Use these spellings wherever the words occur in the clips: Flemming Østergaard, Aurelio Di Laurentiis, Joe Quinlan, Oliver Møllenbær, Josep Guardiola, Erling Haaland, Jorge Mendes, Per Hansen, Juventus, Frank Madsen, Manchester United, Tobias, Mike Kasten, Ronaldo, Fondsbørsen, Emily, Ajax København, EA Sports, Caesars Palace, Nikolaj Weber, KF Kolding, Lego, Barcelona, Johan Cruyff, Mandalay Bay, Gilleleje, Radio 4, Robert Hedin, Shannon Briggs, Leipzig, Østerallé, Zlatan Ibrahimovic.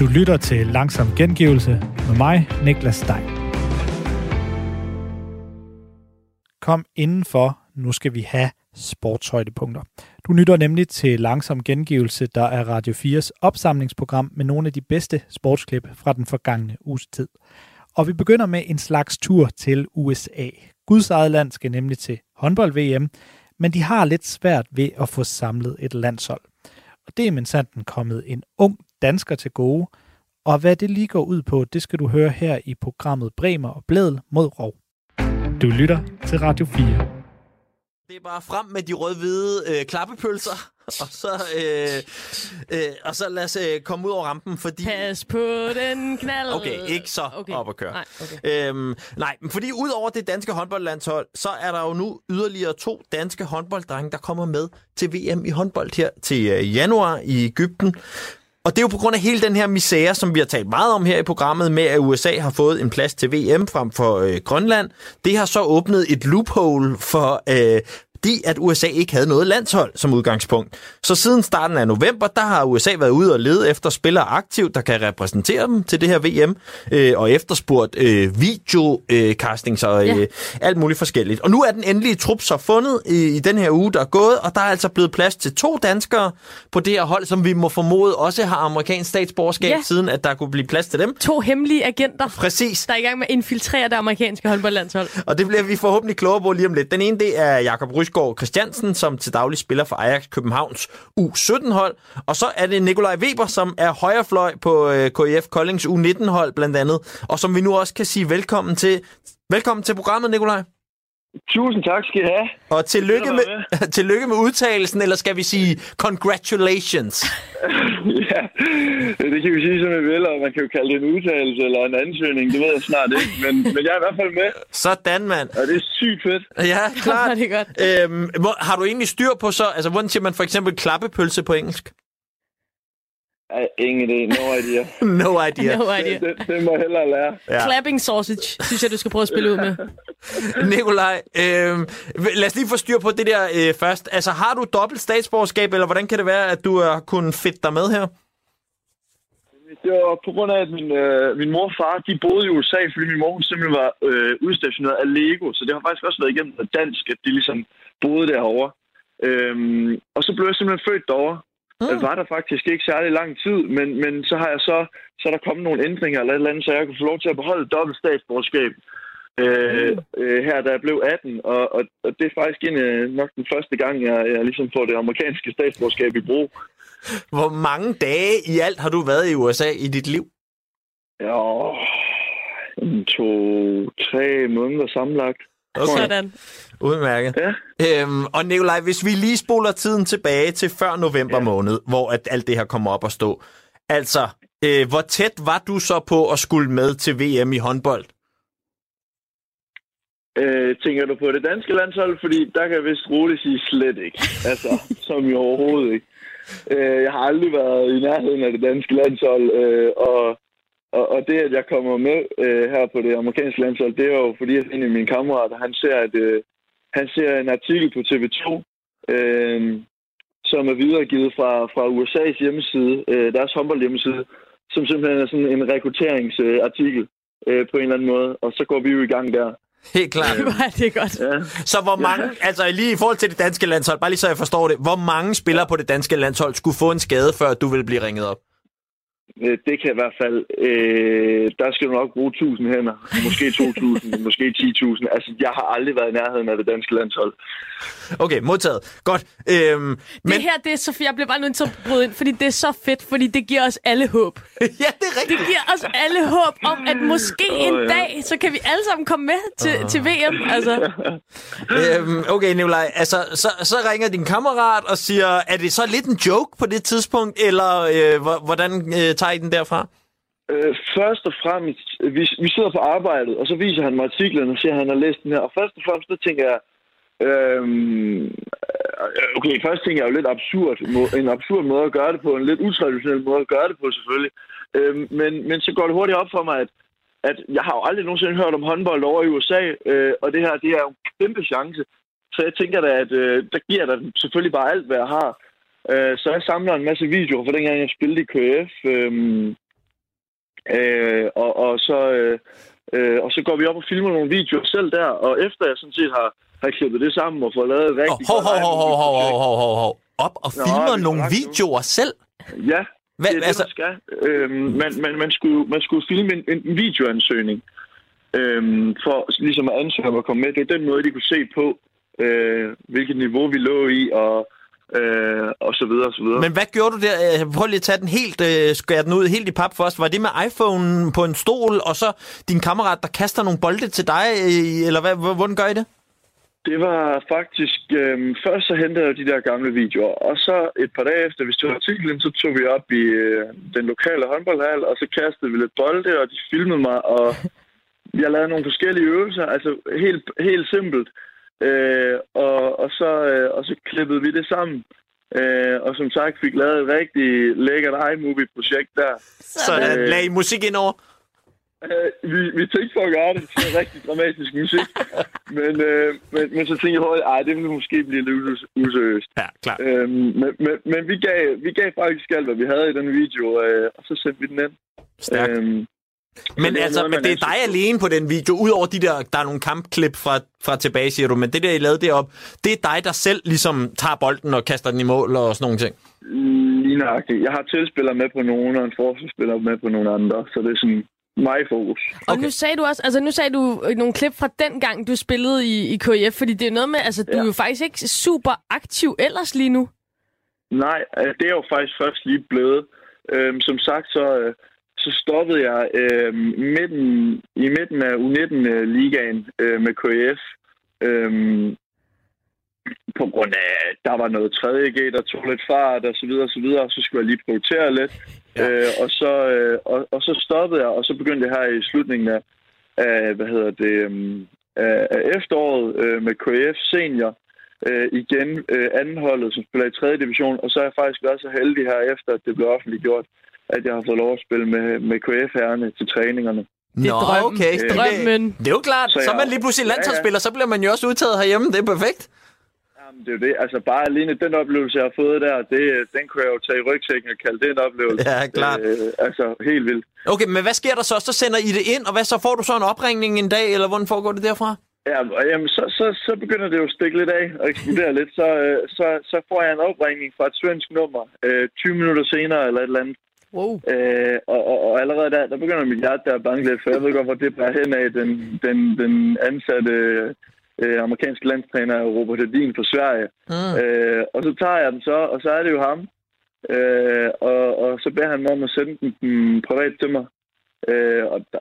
Du lytter til Langsom Gengivelse med mig, Niklas Stein. Kom indenfor, nu skal vi have sportshøjdepunkter. Du lytter nemlig til Langsom Gengivelse, der er Radio 4's opsamlingsprogram med nogle af de bedste sportsklip fra den forgangne uges tid. Og vi begynder med en slags tur til USA. Guds eget land skal nemlig til håndbold-VM, men de har lidt svært ved at få samlet et landshold. Og det er minsanden kommet en ung dansker til gode, og hvad det lige går ud på, det skal du høre her i programmet Bremer og Blædel mod Rov. Du lytter til Radio 4. Det er bare frem med de rød-hvide klappepølser, og så lad os komme ud over rampen, fordi... Pas på den knald! Okay, ikke så okay. Op at køre. Nej, okay. Fordi ud over det danske håndboldlandshold, så er der jo nu yderligere 2 danske håndbolddrenge, der kommer med til VM i håndbold her til januar i Egypten. Og det er jo på grund af hele den her misære, som vi har talt meget om her i programmet, med at USA har fået en plads til VM frem for Grønland. Det har så åbnet et loophole for, at USA ikke havde noget landshold som udgangspunkt. Så siden starten af november, der har USA været ude og lede efter spillere aktivt, der kan repræsentere dem til det her VM, og efterspurgt videocastings og alt muligt forskelligt. Og nu er den endelige trup så fundet i den her uge, der er gået, og der er altså blevet plads til 2 danskere på det her hold, som vi må formode også har amerikansk statsborgerskab, siden at der kunne blive plads til dem. 2 hemmelige agenter, præcis, der er i gang med at infiltrere det amerikanske håndboldlandshold. Og det bliver vi forhåbentlig klogere på lige om lidt. Den ene, det er Jacob Risgaard Christiansen, som til daglig spiller for Ajax Københavns U17-hold. Og så er det Nikolaj Weber, som er højrefløj på KF Koldings U19-hold blandt andet, og som vi nu også kan sige velkommen til. Velkommen til programmet, Nikolaj. Tusind tak skal I have. Og tillykke med udtalelsen, eller skal vi sige congratulations? Ja, det kan vi sige, som vi vil, og man kan jo kalde det en udtalelse eller en ansøgning, det ved jeg snart ikke, men jeg er i hvert fald med. Sådan, mand. Og det er sygt fedt. Ja, klart. Ja, det er godt. Har du egentlig styr på så, altså hvordan siger man for eksempel klappepølse på engelsk? Ingen idé. No idea. Det må jeg hellere lære. Ja. Clapping sausage, synes jeg, du skal prøve at spille ud med. Nikolaj, lad os lige få styr på det der først. Altså, har du dobbelt statsborgerskab, eller hvordan kan det være, at du har kunnet fedte dig med her? Det var på grund af, at min mor og far, de boede i USA, fordi min mor simpelthen var udstationeret af Lego. Så det har faktisk også været igennem dansk, at de ligesom boede derovre. Og så blev jeg simpelthen født derovre. Jeg var der faktisk ikke særlig lang tid, men så har jeg så er der kommet nogle ændringer eller et eller andet, så jeg kunne få lov til at beholde dobbelt statsborgerskab her, da jeg blev 18. Og det er faktisk nok den første gang, jeg ligesom får det amerikanske statsborgerskab i brug. Hvor mange dage i alt har du været i USA i dit liv? Ja, 2-3 måneder sammenlagt. Okay. Sådan. Udmærket. Ja. Og Nikolaj, hvis vi lige spoler tiden tilbage til før november måned, hvor at alt det her kommer op at stå. Altså, hvor tæt var du så på at skulle med til VM i håndbold? Tænker du på det danske landshold? Fordi der kan jeg vist roligt sige slet ikke. Altså, som jo overhovedet ikke. Jeg har aldrig været i nærheden af det danske landshold, og det, at jeg kommer med her på det amerikanske landshold, det er jo fordi, at en af mine kammerater, han ser en artikel på TV2, som er videregivet fra USA's hjemmeside, deres håndboldhjemmeside, som simpelthen er sådan en rekrutteringsartikel på en eller anden måde, og så går vi jo i gang der. Helt klart. Det er godt. Ja. Så hvor mange, altså lige i forhold til det danske landshold, bare lige så jeg forstår det, hvor mange spillere på det danske landshold skulle få en skade, før du ville blive ringet op? Det kan i hvert fald... der skal du nok bruge 1000 hænder. Måske 2000, måske 10.000. Altså, jeg har aldrig været i nærheden af det danske landshold. Okay, modtaget. Godt. Det er så fedt. Jeg bliver bare nødt til at bryde ind, fordi det er så fedt, fordi det giver os alle håb. Ja, det er rigtigt. Det giver os alle håb om, at måske en dag, så kan vi alle sammen komme med til VM. Altså. Okay, Nikolaj. Altså, så ringer din kammerat og siger, er det så lidt en joke på det tidspunkt, eller hvordan... tager I den derfra? Først og fremmest, vi sidder på arbejdet, og så viser han mig artiklen og siger, at han har læst den her. Og først og fremmest, så tænker jeg, først tænker jeg jo lidt absurd. En absurd måde at gøre det på, en lidt utraditionel måde at gøre det på, selvfølgelig. Men så går det hurtigt op for mig, at jeg har jo aldrig nogensinde hørt om håndbold over i USA, og det her, det er jo en kæmpe chance. Så jeg tænker da, at der giver der selvfølgelig bare alt, hvad jeg har. Så jeg samler en masse videoer fra dengang, jeg spillede i KF. Og så går vi op og filmer nogle videoer selv der, og efter jeg sådan set har klippet det sammen og fået lavet rigtig Op og filmer nogle videoer selv? Ja, det er det, man skal. Man skulle filme en videoansøgning, for ligesom at ansøge om at komme med. Det er den måde, de kunne se på, hvilket niveau vi lå i, og så videre, og så videre. Men hvad gjorde du der? Prøv lige at tage den helt, skære den ud helt i pap først. Var det med iPhone på en stol, og så din kammerat, der kaster nogle bolde til dig, eller hvad, hvordan gør I det? Det var faktisk... først så hentede jeg de der gamle videoer, og så et par dage efter, hvis det var artiklen, så tog vi op i den lokale håndboldhal, og så kastede vi lidt bolde, og de filmede mig, og jeg lavede nogle forskellige øvelser, altså helt simpelt. Og så klippede vi det sammen, og som sagt fik lavet et rigtig lækkert iMovie-projekt der. Så lagde I musik ind over? Vi tænkte for at gøre det til rigtig dramatisk musik, men så tænkte jeg, at det ville måske blive lidt useriøst. Ja, klart. Men vi gav faktisk alt, hvad vi havde i den video, og så sendte vi den ind. Stærkt. Men det er dig alene på den video, udover der er nogle kampklip fra tilbage, siger du, men det der, I lavede deroppe, det er dig, der selv ligesom tager bolden og kaster den i mål og sådan nogle ting? Lige nøjagtigt. Jeg har tilspillere med på nogen, og en forsvarsspiller med på nogle andre, så det er sådan mig fokus. Okay. Og nu sagde du nogle klip fra den gang, du spillede i KF, fordi det er noget med, du er jo faktisk ikke super aktiv ellers lige nu. Nej, det er jo faktisk først lige blevet. Som sagt, så stoppede jeg midten af U19-ligaen med KF. På grund af, at der var noget 3.G, der tog lidt fart og så videre og så videre. Så skulle jeg lige prioritere lidt. Ja. Og så stoppede jeg, og så begyndte jeg her i slutningen af efteråret med KF senior. Igen andenholdet, som spiller i 3. division. Og så har jeg faktisk været så heldig her efter, at det blev offentliggjort, at jeg har fået lov at spille med KF-herrerne til træningerne. Det er drømmen. Okay. Det er jo klart. Så er man lige pludselig landsholdsspiller, så bliver man jo også udtaget herhjemme. Det er perfekt. Jamen, det er jo det. Altså, bare alene den oplevelse, jeg har fået der, den kunne jeg jo tage i rygsækken og kalde det en oplevelse. Ja, klart. Helt vildt. Okay, men hvad sker der så? Så sender I det ind, og hvad så? Får du så en opringning en dag, eller hvordan foregår det derfra? Ja, jamen, så begynder det jo at stikke lidt af og eksplodere lidt. Så får jeg en opringning fra et svensk nummer 20 minutter senere, eller et eller andet. Wow. Og allerede der begynder mit hjerte der at banke lidt, for jeg ved godt, hvor det bærer hen af den ansatte amerikanske landstræner Robert Hedin fra Sverige. Og så tager jeg den så, og så er det jo ham. Og så beder han mig om at sende den privat til mig.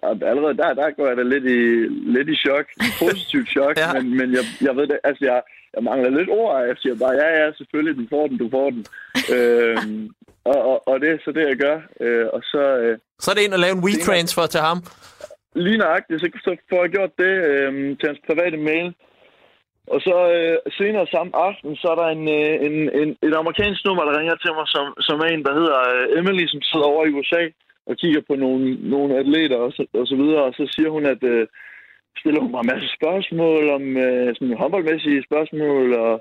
Og allerede der går jeg da lidt i chok, positivt chok, ja. men jeg ved det, altså jeg mangler lidt ord, og jeg siger bare, ja, selvfølgelig, du får den. Og det er så det, jeg gør. Så er det ind at lave en WeTransfer til ham? Lige nøjagtigt, så får jeg gjort det til hans private mail. Og så senere samme aften, så er der et amerikansk nummer, der ringer til mig, som er en, der hedder Emily, som sidder over i USA og kigger på nogle atleter og så videre. Og så siger hun, at stiller hun mig en masse spørgsmål om sådan håndboldmæssige spørgsmål, og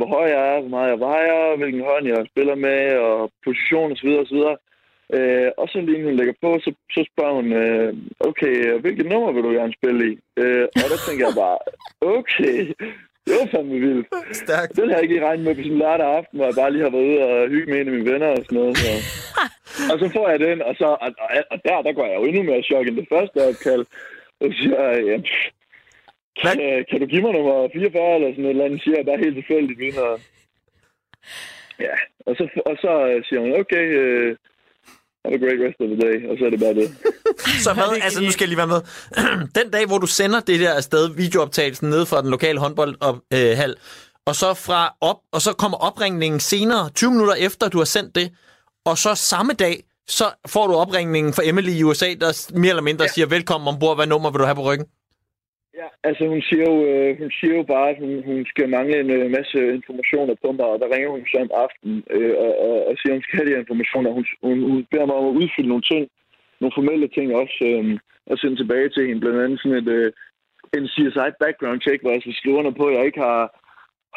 hvor høj jeg er, hvor meget jeg vejer, hvilken hånd jeg spiller med, og position osv. Og så lige hun lægger på, så spørger hun, okay, hvilket nummer vil du gerne spille i? Og der tænker jeg bare, okay, det var fandme vildt. Stærkt. Det har jeg ikke lige regnet med på sådan en lørdag aften, hvor jeg bare lige har været ude og hygge med en af mine venner og sådan noget. Så. Og så får jeg den, og der går jeg jo endnu mere chok end det første opkald. Og så siger jeg, ja, kan du give mig nummer 44 eller sådan et eller andet, siger jeg bare helt tilfældigt vinder. Ja, og så siger hun, okay, have a great rest of the day, og så er det bare det. Så hvad, altså nu skal jeg lige være med. Den dag, hvor du sender det der afsted, videooptagelsen ned fra den lokale håndboldhal, og så fra op, og så kommer opringningen senere, 20 minutter efter, du har sendt det, og så samme dag, så får du opringningen fra Emily i USA, der mere eller mindre siger, velkommen ombord, hvad nummer vil du have på ryggen? Ja, altså hun siger jo bare, at hun skal mangle en masse informationer på mig, og der ringer hun så om aftenen og siger, at hun skal have de informationer. Hun beder mig om at udfylde nogle ting, nogle formelle ting også, og sende tilbage til hende. Blandt andet sådan en CSI background check, hvor jeg skal skrive under på, at jeg ikke har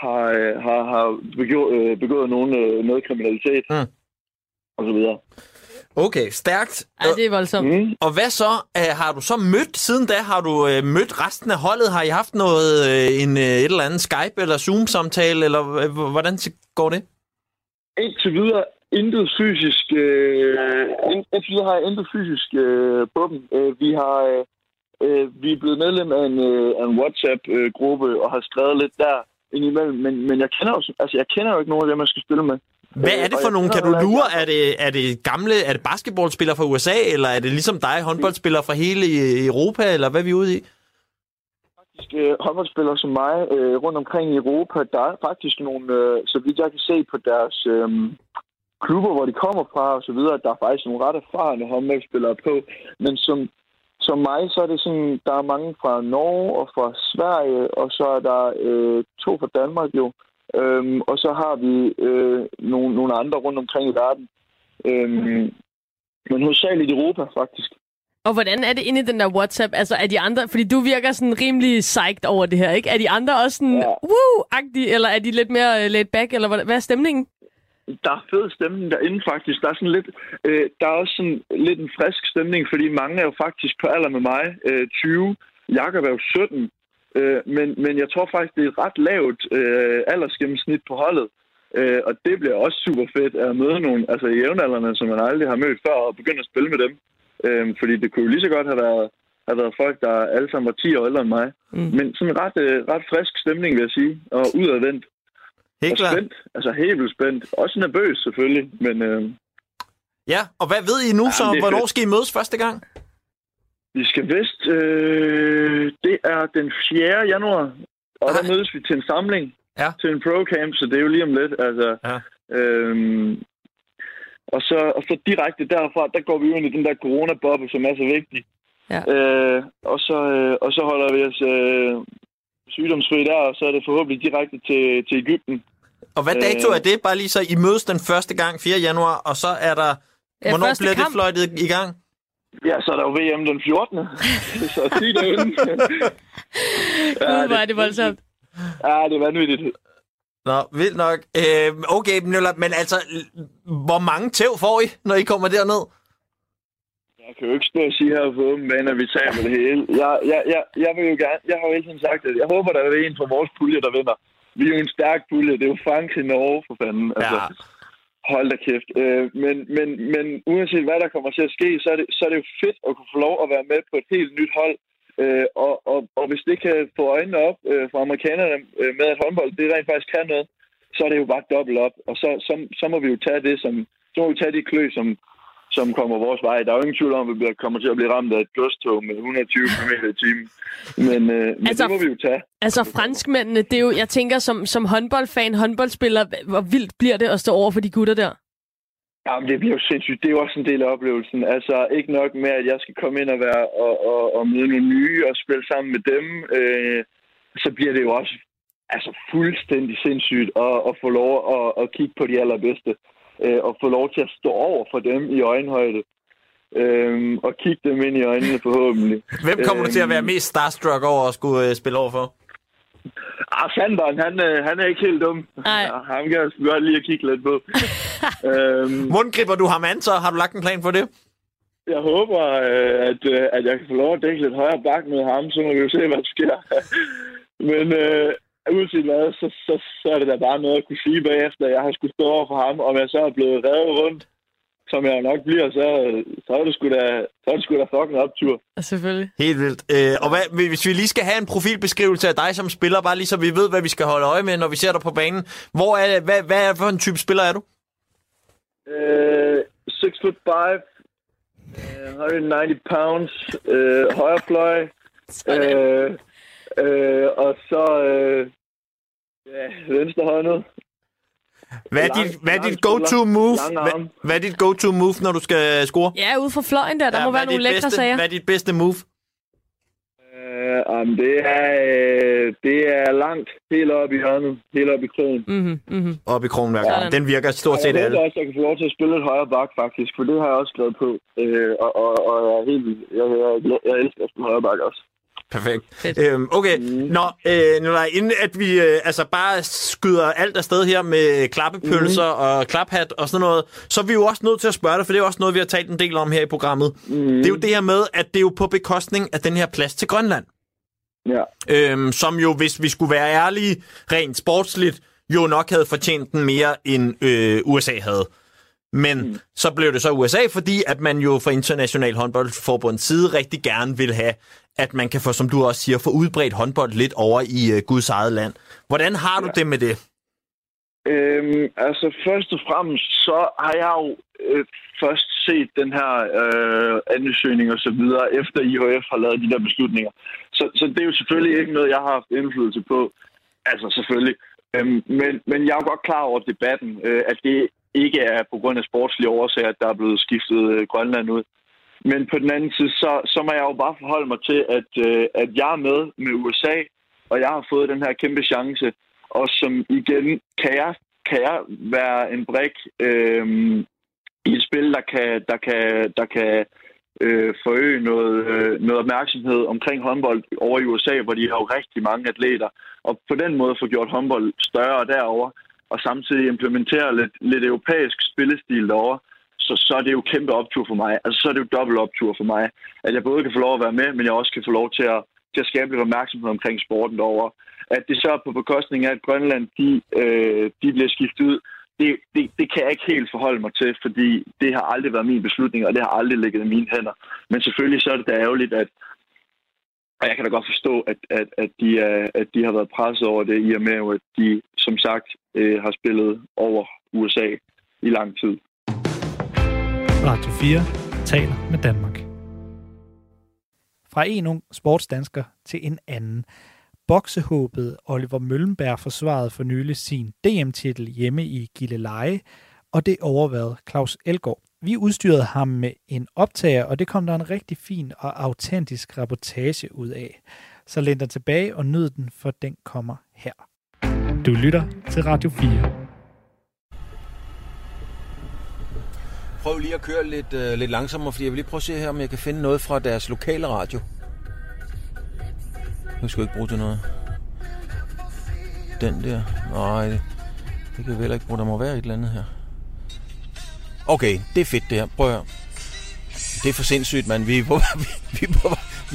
har begået noget kriminalitet og så videre. Okay, stærkt. Ja, det er voldsomt. Og hvad så? Har du så mødt siden da? Har du mødt resten af holdet? Har I haft noget et eller andet Skype eller Zoom-samtale? Eller hvordan går det? Indtil videre intet fysisk. Indtil videre har jeg intet fysisk på dem. Vi er blevet medlem af en WhatsApp-gruppe og har skrevet lidt der indimellem. Men jeg kender jo ikke nogen af dem, jeg skal spille med. Hvad er det for nogen? Kan du lure? Er det basketballspillere fra USA, eller er det ligesom dig, håndboldspillere fra hele Europa, eller hvad er vi ude i? Faktisk håndboldspillere som mig rundt omkring i Europa, der er faktisk nogle, så vidt jeg kan se på deres klubber, hvor de kommer fra og så videre, der er faktisk nogle ret erfarne håndboldspillere på, men som mig, så er det sådan, der er mange fra Norge og fra Sverige, og så er der to fra Danmark jo. Og så har vi nogle andre rundt omkring i verden. Men hovedsageligt i Europa, faktisk. Og hvordan er det inde i den der WhatsApp? Altså, er de andre... Fordi du virker sådan rimelig psyched over det her, ikke? Er de andre også sådan woo-agtige, eller er de lidt mere laid back? Eller hvad er stemningen? Der er fed stemning derinde, faktisk. Der er sådan lidt... der er også sådan lidt en frisk stemning, fordi mange er jo faktisk på alder med mig. 20. Jacob er jo 17. Men jeg tror faktisk, det er et ret lavt aldersgennemsnit på holdet. Og det bliver også super fedt at møde nogle altså jævnaldrende, som man aldrig har mødt før, og begynde at spille med dem. Fordi det kunne jo lige så godt have været folk, der alle sammen var 10 år ældre end mig. Men sådan en ret frisk stemning, vil jeg sige. Og udadvendt. Helt klart. Og spændt. Altså helt vildt spændt. Også nervøs, selvfølgelig. Men, ja, og hvad ved I nu så? Hvornår skal I mødes første gang? Vi skal vist. Det er den 4. januar, og der mødes vi til en samling, til en pro-camp, så det er jo lige om lidt. Altså, og så direkte derfra, der går vi jo ind i den der corona-boble, som er så vigtig. Ja. Og så holder vi os sygdomsfri der, og så er det forhåbentlig direkte til Egypten. Og hvad dato er det? Bare lige så, I mødes den første gang, 4. januar, og så er der... Hvornår bliver det fløjtet i gang? Ja, så er der jo VM den 14. Så sig det inden. Gud, hvor er det voldsomt. Ja, det er vanvittigt. Nå, vildt nok. Okay, men altså, hvor mange tæv får I, når I kommer derned? Jeg kan jo ikke stå og sige her på åben bane, at vi taber det hele. Jeg vil jo gerne, jeg har jo hele tiden sagt det. Jeg håber, der er en fra vores pulje, der vinder. Vi er jo en stærk pulje. Det er jo Frankrig, Norge, for fanden. Altså. Ja. Hold da kæft. Men uanset hvad der kommer til at ske, så er det jo fedt at kunne få lov at være med på et helt nyt hold. Og hvis det kan få øjnene op for amerikanerne med at håndbold, det rent faktisk kan noget, så er det jo bare dobbelt op. Og så må vi jo tage det, de klø, som kommer vores vej. Der er jo ingen tvivl om, at vi kommer til at blive ramt af et godstog med 120 km i timen. Men altså, det må vi jo tage. Altså franskmændene, det er jo, jeg tænker, som håndboldfan, håndboldspiller, hvor vildt bliver det at stå over for de gutter der? Jamen, det bliver jo sindssygt. Det er jo også en del af oplevelsen. Altså, ikke nok med, at jeg skal komme ind og være og møde nogle nye og spille sammen med dem. Så bliver det jo også altså, fuldstændig sindssygt at få lov at kigge på de allerbedste. Og få lov til at stå over for dem i øjenhøjde. Og kigge dem ind i øjnene forhåbentlig. Hvem kommer du til at være mest starstruck over at skulle spille over for? Sanderen, han er ikke helt dum. Ja, ham kan jeg godt lige at kigge lidt på. Mundgriber du ham an, så har du lagt en plan for det? Jeg håber, at jeg kan få lov at dække lidt højere bak med ham, så må vi jo se, hvad der sker. Men... uanset hvad, så er det da bare noget at kunne sige bagefter, at jeg har skulle stå over for ham, og jeg så er blevet revet rundt, som jeg nok bliver, så er det sgu da fucking optur. Selvfølgelig. Helt vildt. Og hvad, hvis vi lige skal have en profilbeskrivelse af dig som spiller, bare lige så vi ved, hvad vi skal holde øje med, når vi ser dig på banen. Hvad er for en type spiller er du? 6'5", 190 pounds, højre fløj, og så venstre håndet. Hvad er dit go-to move? Hvad er dit go-to move, når du skal score? Ja, ude for fløjen der. Der må være nogle lækre sager. Hvad er dit bedste move? Det er langt. Helt op i hånden. Helt op i krogen. Op i krogen hver gang. Den virker stort set alle. Jeg håber også, jeg kan få lov til at spille lidt højere bak, faktisk. For det har jeg også skrevet på. Og jeg elsker at spille højere bak også. Perfekt. Okay, nu inden at vi altså bare skyder alt afsted her med klappepølser og klaphat og sådan noget, så er vi jo også nødt til at spørge dig, for det er jo også noget, vi har talt en del om her i programmet. Det er jo det her med, at det er jo på bekostning af den her plads til Grønland. Ja. Som jo, hvis vi skulle være ærlige, rent sportsligt, jo nok havde fortjent den mere, end USA havde. Men så blev det så USA, fordi at man jo fra International Håndboldforbunds side rigtig gerne vil have, at man kan få, som du også siger, få udbredt håndbold lidt over i Guds eget land. Hvordan har du det med det? Altså først og fremmest, så har jeg jo først set den her ansøgning og så videre, efter IHF har lavet de der beslutninger. Så det er jo selvfølgelig ikke noget, jeg har haft indflydelse på. Altså selvfølgelig. Men jeg er jo godt klar over debatten, at det ikke er på grund af sportslige årsager, at der er blevet skiftet Grønland ud. Men på den anden side, så må jeg jo bare forholde mig til, at jeg er med USA, og jeg har fået den her kæmpe chance. Og som igen, kan jeg være en brik i et spil, der kan forøge noget opmærksomhed omkring håndbold over i USA, hvor de har jo rigtig mange atleter. Og på den måde få gjort håndbold større derovre, og samtidig implementere lidt europæisk spillestil derovre, så er det jo kæmpe optur for mig. Altså, så er det jo dobbelt optur for mig, at jeg både kan få lov at være med, men jeg også kan få lov til at skabe lidt opmærksomhed omkring sporten derovre. At det så på bekostning af, at Grønland, de bliver skiftet ud, det kan jeg ikke helt forholde mig til, fordi det har aldrig været min beslutning, og det har aldrig ligget i mine hænder. Men selvfølgelig så er det da ærgerligt, og jeg kan da godt forstå, at de har været presset over det, i og med at de, som sagt, har spillet over USA i lang tid. Radio 4 taler med Danmark. Fra en ung sportsdansker til en anden. Boksehåbet Oliver Møllenbær forsvarede for nylig sin DM-titel hjemme i Gilleleje, og det overvejede Claus Elgaard. Vi udstyrede ham med en optager, og det kom der en rigtig fin og autentisk reportage ud af. Så læn dig tilbage og nyd den, for den kommer her. Du lytter til Radio 4. Prøv lige at køre lidt langsommere, fordi jeg vil lige prøve at se her, om jeg kan finde noget fra deres lokale radio. Nu skal jeg ikke bruge til noget. Den der. Nej, det kan jeg vel ikke bruge. Der må være et eller andet her. Okay, det er fedt det her. Prøv at høre. Det er for sindssygt, mand. Vi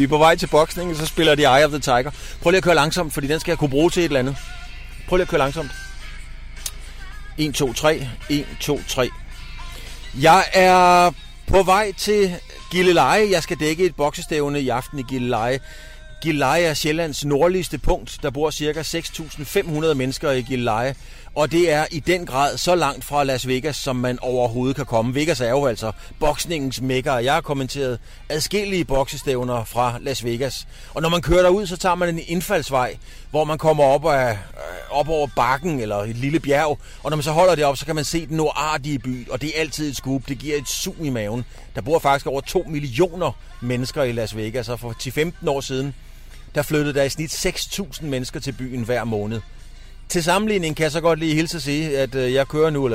er på vej til boksning, og så spiller de Eye of the Tiger. Prøv lige at køre langsomt, fordi den skal jeg kunne bruge til et eller andet. Prøv lige at køre langsomt. 1, 2, 3. 1, 2, 3. Jeg er på vej til Gilleleje. Jeg skal dække et boksestævne i aften i Gilleleje. Gilleleje er Sjællands nordligste punkt. Der bor ca. 6.500 mennesker i Gilleleje, og det er i den grad så langt fra Las Vegas, som man overhovedet kan komme. Vegas er jo altså boksningens mekka, og jeg har kommenteret adskillige boksestævner fra Las Vegas. Og når man kører derud, så tager man en indfaldsvej, hvor man kommer op over bakken eller et lille bjerg, og når man så holder det op, så kan man se den nordartige by, og det er altid et skub. Det giver et sug i maven. Der bor faktisk over 2 millioner mennesker i Las Vegas, og for 10-15 år siden, der flyttede der i snit 6.000 mennesker til byen hver måned. Til sammenligning kan jeg så godt lige hilse at sige, at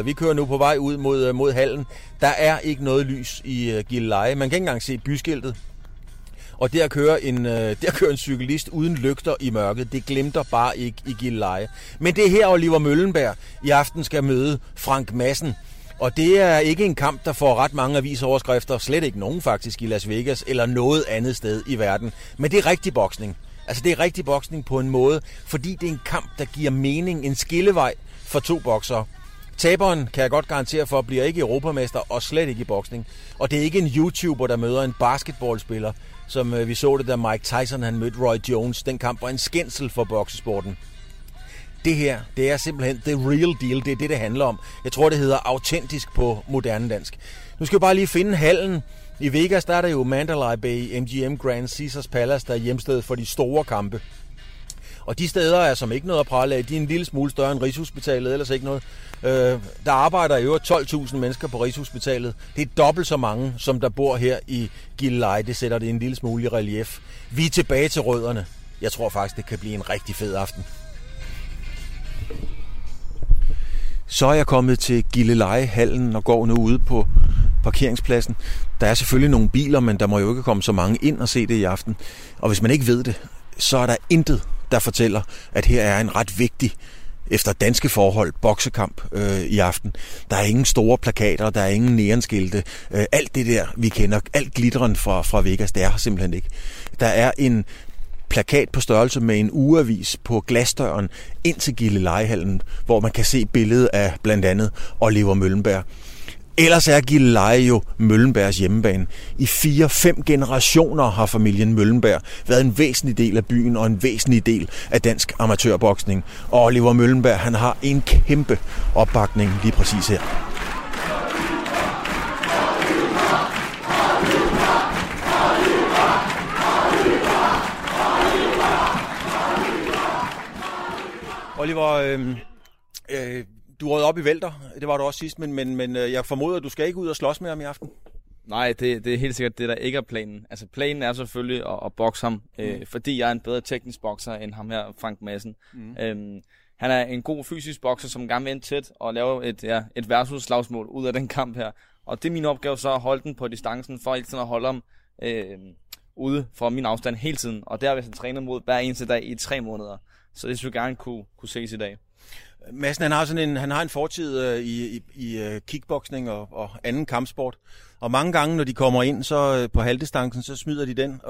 vi kører nu på vej ud mod hallen. Der er ikke noget lys i Gilleleje. Man kan ikke engang se byskiltet. Og der kører en cyklist uden lygter i mørket. Det glimter bare ikke i Gilleleje. Men det er her Oliver Møllenbær i aften skal møde Frank Madsen. Og det er ikke en kamp, der får ret mange avisoverskrifter, slet ikke nogen faktisk, i Las Vegas eller noget andet sted i verden. Men det er rigtig boksning. Altså det er rigtig boksning på en måde, fordi det er en kamp, der giver mening, en skillevej for to boksere. Taberen, kan jeg godt garantere for, bliver ikke europamester og slet ikke i boksning. Og det er ikke en YouTuber, der møder en basketballspiller, som vi så det, da Mike Tyson han mødte Roy Jones. Den kamp var en skændsel for boksesporten. Det her, det er simpelthen the real deal. Det er det, det handler om. Jeg tror, det hedder autentisk på moderne dansk. Nu skal vi bare lige finde hallen. I Vegas, der er der jo Mandalay Bay, MGM Grand, Caesars Palace, der er hjemsted for de store kampe. Og de steder er som ikke noget at prale af. De er en lille smule større end Rigshospitalet, ellers ikke noget. Der arbejder i øvrigt 12.000 mennesker på Rigshospitalet. Det er dobbelt så mange, som der bor her i Gilleleje. Det sætter det en lille smule i relief. Vi er tilbage til rødderne. Jeg tror faktisk, det kan blive en rigtig fed aften. Så er jeg kommet til Gilleleje-hallen og går nu ude på parkeringspladsen. Der er selvfølgelig nogle biler, men der må jo ikke komme så mange ind og se det i aften. Og hvis man ikke ved det, så er der intet, der fortæller, at her er en ret vigtig, efter danske forhold, boksekamp i aften. Der er ingen store plakater, der er ingen neonskilte. Alt det der, vi kender, alt glitteren fra Vegas, det er her simpelthen ikke. Der er en plakat på størrelse med en ugeavis på glasdøren ind til Gillelejehallen, hvor man kan se billedet af blandt andet Oliver Møllenbær. Ellers er Gilleleje jo Møllenbærs hjemmebane. I 4-5 generationer har familien Møllenbær været en væsentlig del af byen og en væsentlig del af dansk amatørboksning. Og Oliver Møllenbær, han har en kæmpe opbakning lige præcis her. Oliver, du rød op i vælter, det var du også sidst, men jeg formoder, at du skal ikke ud og slås med ham i aften? Nej, det er helt sikkert det, der ikke er planen. Altså planen er selvfølgelig at bokse ham, fordi jeg er en bedre teknisk bokser end ham her, Frank Madsen. Han er en god fysisk bokser, som gerne vil ind tæt og lave et versus-slagsmål ud af den kamp her. Og det er min opgave så at holde den på distancen, for hele tiden at holde ham ude fra min afstand hele tiden. Og der har vi så trænet mod hver eneste dag i 3 måneder. Så det skulle gerne kunne ses i dag. Madsen, han har en fortid i kickboksning og anden kampsport. Og mange gange, når de kommer ind så på halvdistancen, så smider de den,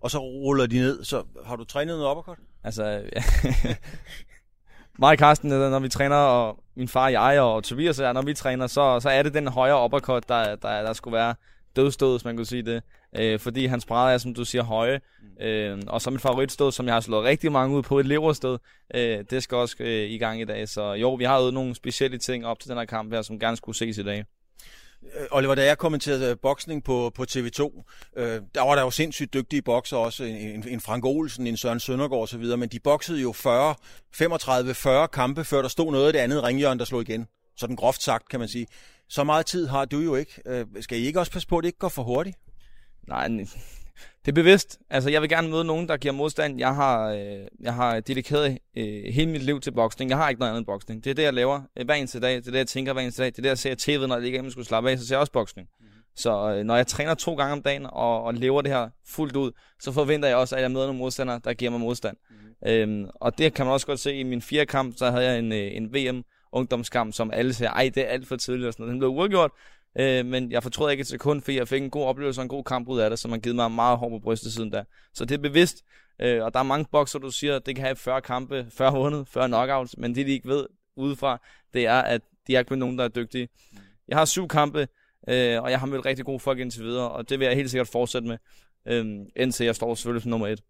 og så ruller de ned. Så har du trænet noget uppercut? Altså, Mike Kasten, når vi træner, og min far, jeg og Tobias, når vi træner, så er det den højere uppercut, der skulle være dødstød, hvis man kunne sige det. Fordi hans parade er, som du siger, høje. Og så mit favoritstød, som jeg har slået rigtig mange ud på, et leverstød, det skal også i gang i dag. Så jo, vi har øvet nogle specielle ting op til den her kamp her, som gerne skulle ses i dag. Oliver, da jeg kommenterede boksning på TV2, der var der jo sindssygt dygtige bokser også, en Frank Olsen, en Søren Søndergaard osv., men de boksede jo 35-40 kampe, før der stod noget af det andet ringhjørne, der slog igen. Sådan groft sagt, kan man sige. Så meget tid har du jo ikke. Skal I ikke også passe på, at det ikke går for hurtigt? Nej, det er bevidst. Altså, jeg vil gerne møde nogen, der giver modstand. Jeg har dedikeret hele mit liv til boksning. Jeg har ikke noget andet boksning. Det er det, jeg laver hver eneste dag. Det er det, jeg tænker hver eneste dag. Det er det, jeg ser tv'et, når jeg ikke skulle slappe af, så ser jeg også boksning. Så når jeg træner 2 gange om dagen og lever det her fuldt ud, så forventer jeg også, at jeg møder nogle modstandere, der giver mig modstand. Og det kan man også godt se i min 4-kamp. Så havde jeg en VM-ungdomskamp, som alle siger, ej, det er alt for tidligt og sådan noget. Den blev uafgjort. Men jeg fortrød ikke et sekund, fordi jeg fik en god oplevelse og en god kamp ud af det, som har givet mig meget hård på brystet siden da. Så det er bevidst, og der er mange bokser, du siger, det kan have 40 kampe, 40 vundet, 40 knockouts, men det de ikke ved udefra, det er, at de er ikke nogen, der er dygtige. Jeg har 7 kampe, og jeg har mødt rigtig gode folk indtil videre, og det vil jeg helt sikkert fortsætte med, indtil jeg står selvfølgelig som nummer 1.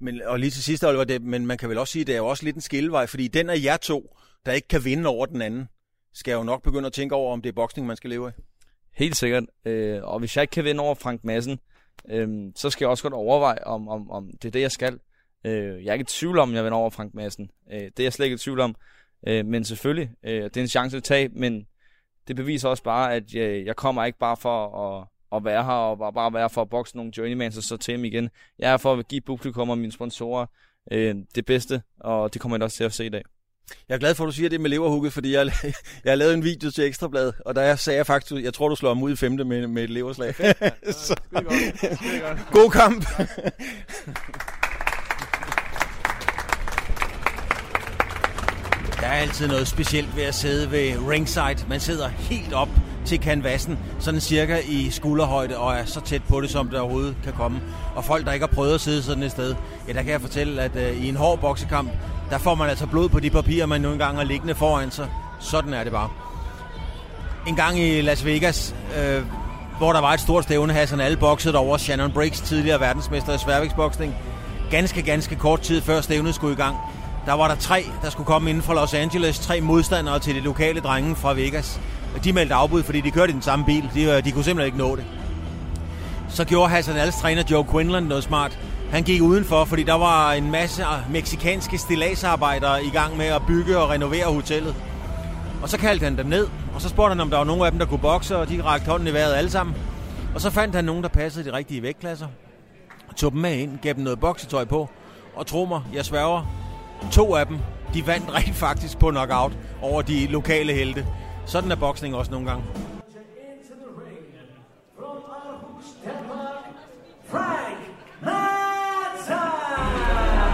Men, og lige til sidst, Oliver, men man kan vel også sige, at det er jo også lidt en skillevej, fordi den af jer to, der ikke kan vinde over den anden, skal jeg jo nok begynde at tænke over, om det er boksning, man skal leve af. Helt sikkert. Og hvis jeg ikke kan vinde over Frank Madsen, så skal jeg også godt overveje, om det er det, jeg skal. Jeg er ikke i tvivl om, jeg vinder over Frank Madsen. Det er jeg slet ikke i tvivl om. Men selvfølgelig, det er en chance at tage, men det beviser også bare, at jeg kommer ikke bare for at være her, og bare være for at bokse nogle journeymans og så til dem igen. Jeg er for at give publikum og mine sponsorer det bedste, og det kommer jeg også til at se i dag. Jeg er glad for, at du siger det med leverhugget, fordi jeg lavede en video til Ekstrablad, og der sagde jeg faktisk, jeg tror, du slår ham ud i 5. med et leverslag. Ja, det er godt. God kamp! Ja. Der er altid noget specielt ved at sidde ved ringside. Man sidder helt op til kanvassen, sådan cirka i skulderhøjde, og er så tæt på det, som der overhovedet kan komme. Og folk, der ikke har prøvet at sidde sådan et sted, ja, der kan jeg fortælle, at i en hård boksekamp, der får man altså blod på de papirer, man nu engang har liggende foran sig. Sådan er det bare. En gang i Las Vegas, hvor der var et stort stævne, Hassan Ali boksede over Shannon Briggs, tidligere verdensmester i sværvægtsboksning. Ganske kort tid før stævnet skulle i gang, der var der 3, der skulle komme inden fra Los Angeles. 3 modstandere til de lokale drenge fra Vegas. De meldte afbud, fordi de kørte i den samme bil. De kunne simpelthen ikke nå det. Så gjorde Hassan Alis træner Joe Quinlan noget smart. Han gik udenfor, fordi der var en masse meksikanske stilladsarbejdere i gang med at bygge og renovere hotellet. Og så kaldte han dem ned, og så spurgte han, om der var nogen af dem, der kunne bokse, og de rakte hånden i vejret alle sammen. Og så fandt han nogen, der passede de rigtige vægtklasser, tog dem med ind, gav dem noget boksetøj på, og tro mig, jeg sværger, 2 af dem, de vandt rent faktisk på knockout over de lokale helte. Sådan er boksning også nogle gange. Frank Madsen!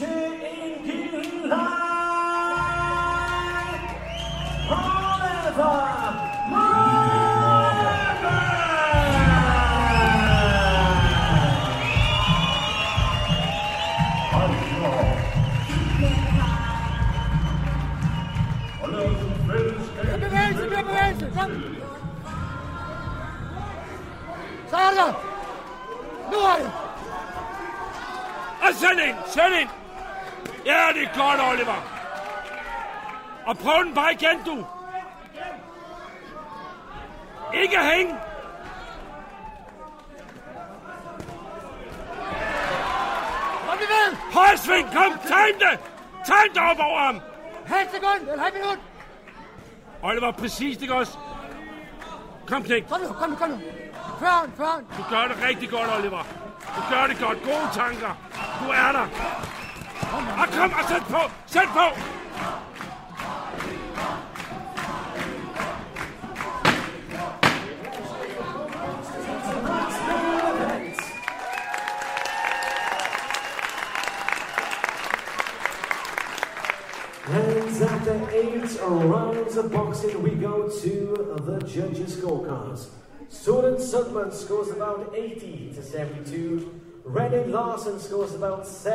til en Gilleleje. Oliver Møllenbær. Så er det. Nu er det. Og send ind. Ja, det er godt, Oliver. Og prøv den bare igen, du. Ikke hæng. Kom vi ved. Højsving, kom. Time det op over ham. Halv minut. Oliver, præcis, det går også. Kom, knæk. Kom nu. Før. Du gør det rigtig godt, Oliver. Du gør det godt. Gode tanker. Du er der. Og kom og sæt på. Hands after eight rounds of boxing, we go to the judges' scorecards. Soren Sundman scores about 80-72. René Larsen scores about 79-73.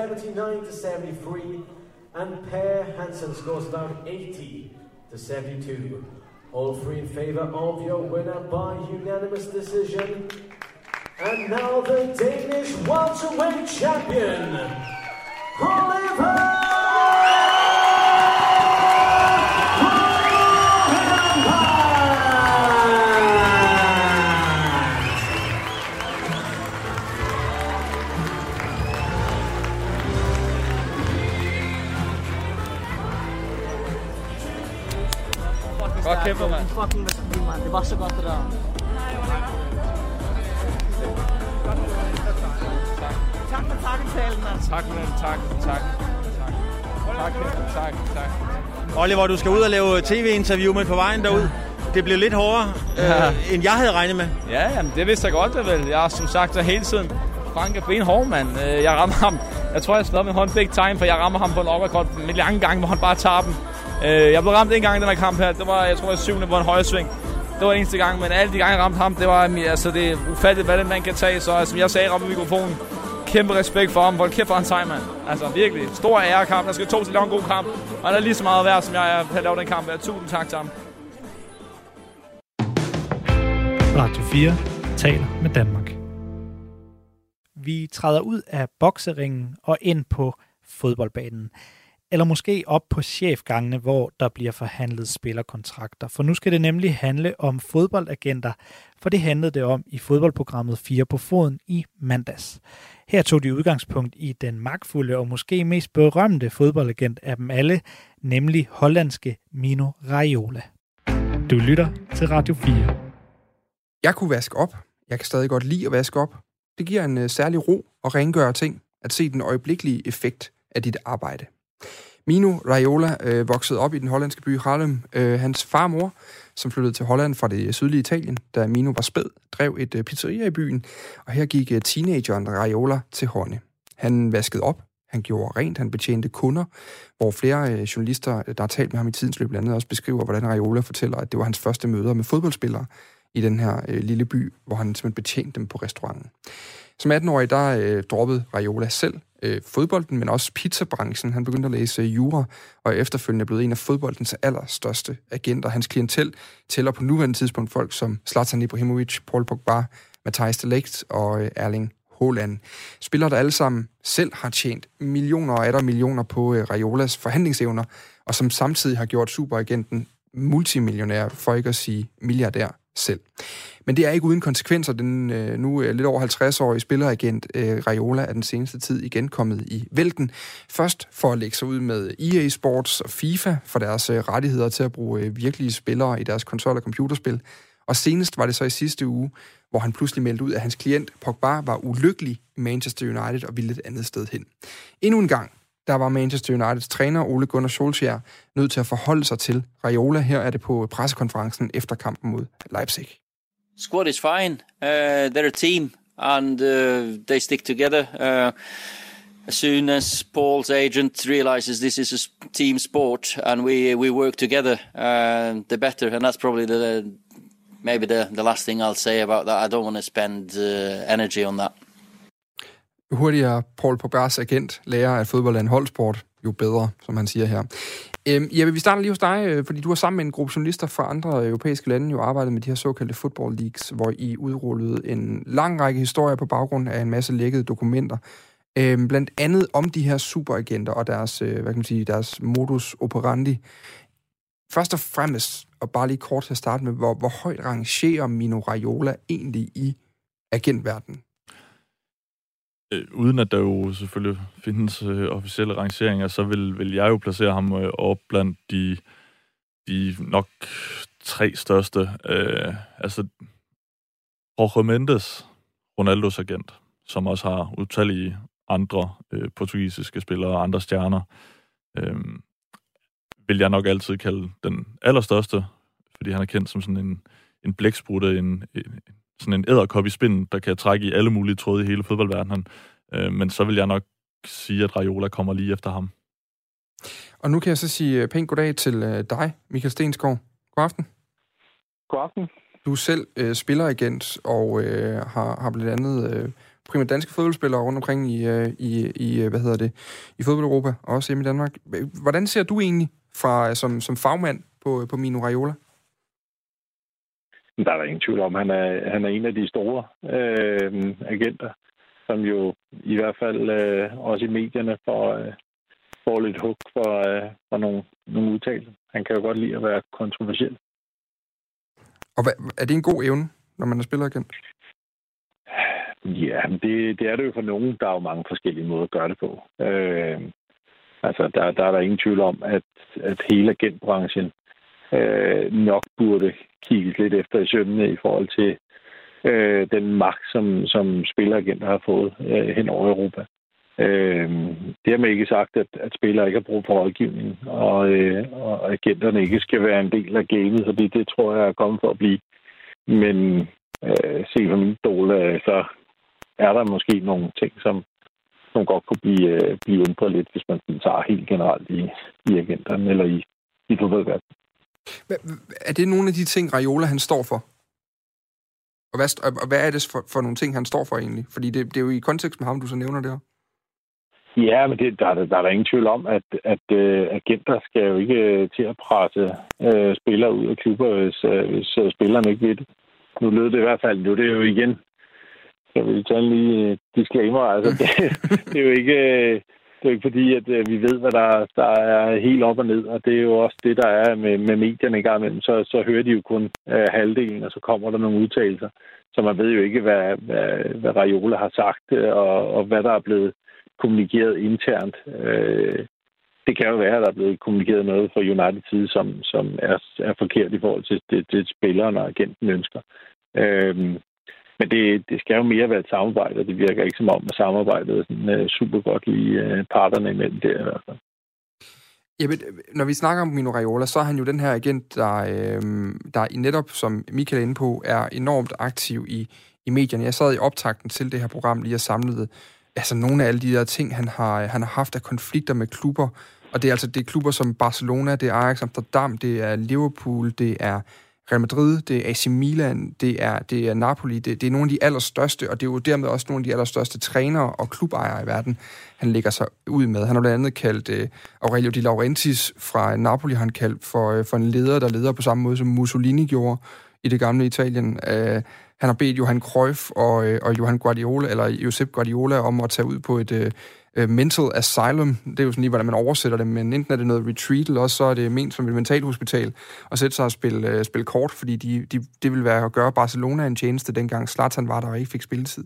And Per Hansen scores about 80-72. All three in favour of your winner by unanimous decision. And now the Danish welterweight champion, Oliver! Kæmper, man. Det var så godt, det der. Tak for takken. Oliver, du skal ud og lave tv-interview med på vejen derud. Det blev lidt hårdere, end jeg havde regnet med. Ja, jamen, det vidste jeg godt, det vel. Jeg har som sagt så hele tiden, Frank er benhård, mand. Jeg rammer ham. Jeg tror, jeg slår min hånd big time, for jeg rammer ham på en overkort en lang gang, hvor han bare tager dem. Jeg blev ramt en gang i den her kamp her. Det var, jeg tror, jeg 7. på en højresving. Det var den eneste gang, men alle de gange jeg ramte ham, det var altså det er ufatteligt, hvad den mand kan tage. Så som jeg sagde op i mikrofonen, kæmpe respekt for ham. Hvor kæft for en sej, mand. Altså virkelig, stor ærekamp. Der skal 2 til at lave en god kamp. Og han er lige så meget værd, som jeg er på at lave den kamp her. Tusind tak til ham. Radio 4 taler med Danmark. Vi træder ud af bokseringen og ind på fodboldbanen. Eller måske op på chefgangene, hvor der bliver forhandlet spillerkontrakter. For nu skal det nemlig handle om fodboldagenter, for det handlede det om i fodboldprogrammet 4 på foden i mandags. Her tog de udgangspunkt i den magtfulde og måske mest berømte fodboldagent af dem alle, nemlig hollandske Mino Raiola. Du lytter til Radio 4. Jeg kunne vaske op. Jeg kan stadig godt lide at vaske op. Det giver en særlig ro og rengøre ting, at se den øjeblikkelige effekt af dit arbejde. Mino Raiola voksede op i den hollandske by Haarlem. Hans farmor, som flyttede til Holland fra det sydlige Italien, da Mino var spæd, drev et pizzeria i byen, og her gik teenageren Raiola til hånde. Han vaskede op, han gjorde rent, han betjente kunder, hvor flere journalister, der har talt med ham i tidens løb, blandt andet også beskriver, hvordan Raiola fortæller, at det var hans første møder med fodboldspillere i den her lille by, hvor han simpelthen betjente dem på restauranten. Som 18-årig, der droppede Raiola selv fodbolden, men også pizzabranchen. Han begyndte at læse jura, og efterfølgende blev en af fodboldens allerstørste agenter. Hans klientel tæller på nuværende tidspunkt folk som Zlatan Ibrahimovic, Paul Pogba, Matthijs de Ligt og Erling Haaland. Spillere, der alle sammen selv har tjent millioner og atter millioner på Raiolas forhandlingsevner, og som samtidig har gjort superagenten multimillionær, for ikke at sige milliardær selv. Men det er ikke uden konsekvenser. Den nu lidt over 50-årige spilleragent Raiola er den seneste tid igen kommet i vælten. Først for at lægge sig ud med EA Sports og FIFA for deres rettigheder til at bruge virkelige spillere i deres konsol- og computerspil. Og senest var det så i sidste uge, hvor han pludselig meldte ud, at hans klient Pogba var ulykkelig i Manchester United og ville et andet sted hen. Endnu en gang, der var Manchester Uniteds træner Ole Gunnar Solskjær nødt til at forholde sig til Raiola. Her er det på pressekonferencen efter kampen mod Leipzig. Squad is fine. They're a team and they stick together. As soon as Paul's agent realizes this is a team sport and we work together, the better. And that's probably the last thing I'll say about that. I don't want to spend energy on that. Hurtigere Paul Pogba's agent lærer, at fodbold er en holdsport, jo bedre, som han siger her. Jeppe, vi starter lige hos dig, fordi du har sammen med en gruppe journalister fra andre europæiske lande jo arbejdet med de her såkaldte football leagues, hvor I udrullede en lang række historier på baggrund af en masse lækkede dokumenter. Blandt andet om de her superagenter og deres, deres modus operandi. Først og fremmest, og bare lige kort til at starte med, hvor højt rangerer Mino Raiola egentlig i agentverdenen? Uden at der jo selvfølgelig findes officielle rangeringer, så vil jeg jo placere ham op blandt de nok tre største. Jorge Mendes, Ronaldos agent, som også har utallige andre portugisiske spillere og andre stjerner, vil jeg nok altid kalde den allerstørste, fordi han er kendt som sådan en blæksprutte, sådan en edderkop i spinden, der kan trække i alle mulige tråde i hele fodboldverdenen. Men så vil jeg nok sige, at Raiola kommer lige efter ham. Og nu kan jeg så sige pænt goddag til dig, Michael Stensgaard. God aften. God aften. Du er selv spilleragent og har blandt andet primært danske fodboldspillere rundt omkring i fodbold-Europa og også hjemme i Danmark. Hvordan ser du egentlig som fagmand på Mino Raiola? Der er der ingen tvivl om. Han er en af de store agenter, som jo i hvert fald også i medierne får lidt hug for nogle udtalelser. Han kan jo godt lide at være kontroversiel. Og er det en god evne, når man er spilleragent? Ja, det er det jo for nogen. Der er jo mange forskellige måder at gøre det på. Der er der ingen tvivl om, at hele agentbranchen nok burde kigges lidt efter i sømmene i forhold til den magt, som spilleragenter har fået hen over Europa. Det har man ikke sagt, at spillere ikke har brug for rådgivning, og agenterne ikke skal være en del af gamet, fordi det tror jeg er kommet for at blive. Men set fra min stol, så er der måske nogle ting, som godt kunne blive ændret lidt, hvis man tager helt generelt i agenterne eller i fodboldverdenen. Er det nogle af de ting, Raiola han står for? Og hvad er det for nogle ting, han står for egentlig? Fordi det er jo i kontekst med ham, du så nævner det her. Ja, men der er der ingen tvivl om, at agenter skal jo ikke til at presse spillere ud af klubber, hvis spillerne ikke ved det. Nu lød det i hvert fald, nu det er jo igen. Jeg vil tage en lille disclaimer. Altså, det er jo ikke... Det er jo ikke fordi, at vi ved, hvad der er helt op og ned, og det er jo også det, der er med medierne i gang imellem. Så hører de jo kun halvdelen, og så kommer der nogle udtalelser. Så man ved jo ikke, hvad Raiola har sagt, og hvad der er blevet kommunikeret internt. Det kan jo være, at der er blevet kommunikeret noget fra United side, som er forkert i forhold til det spilleren og agenten ønsker. Men det skal jo mere være et samarbejde, og det virker ikke som om, at samarbejdet er sådan, super godt lige parterne imellem det i hvert fald. Jamen, når vi snakker om Mino Raiola, så er han jo den her agent, der netop, som Michael er inde på, er enormt aktiv i medierne. Jeg sad i optakten til det her program lige og samlede nogle af alle de der ting, han har haft af konflikter med klubber. Og det er altså klubber som Barcelona, det er Ajax Amsterdam, det er Liverpool, det er Real Madrid, det er AC Milan, det er Napoli, det er nogle af de allerstørste, og det er jo dermed også nogle af de allerstørste trænere og klubejere i verden, han lægger sig ud med. Han har blandt andet kaldt Aurelio Di Laurentiis fra Napoli, han kaldt for en leder, der leder på samme måde, som Mussolini gjorde i det gamle Italien. Han har bedt Johan Cruyff og Josep Guardiola om at tage ud på et mental asylum. Det er jo sådan lige, hvordan man oversætter det, men enten er det noget retreat, eller også så er det ment som et mentalhospital, og sætte sig og spille kort, fordi det ville være at gøre Barcelona en tjeneste, dengang Zlatan var der og ikke fik spilletid.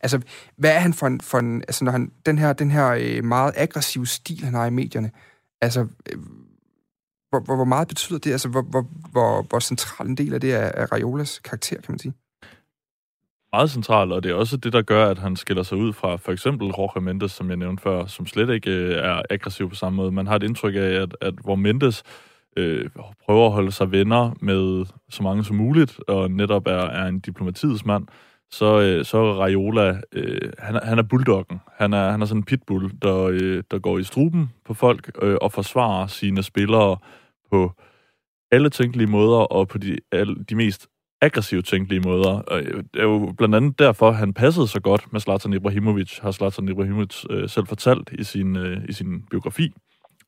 Altså, hvad er han for en altså, når han, den her meget aggressive stil, han har i medierne, altså, hvor meget betyder det? Altså, hvor central en del af det er Raiolas karakter, kan man sige? Meget central, og det er også det, der gør, at han skiller sig ud fra for eksempel Jorge Mendes, som jeg nævnte før, som slet ikke er aggressiv på samme måde. Man har et indtryk af, at hvor Mendes prøver at holde sig venner med så mange som muligt, og netop er en diplomatiets mand, så Raiola, han er bulldoggen. Han er sådan en pitbull, der går i struben på folk og forsvarer sine spillere på alle tænkelige måder og på de mest aggressivt tænkelige måder. Det er jo blandt andet derfor, han passede så godt med Zlatan Ibrahimovic, har Zlatan Ibrahimovic selv fortalt i sin biografi,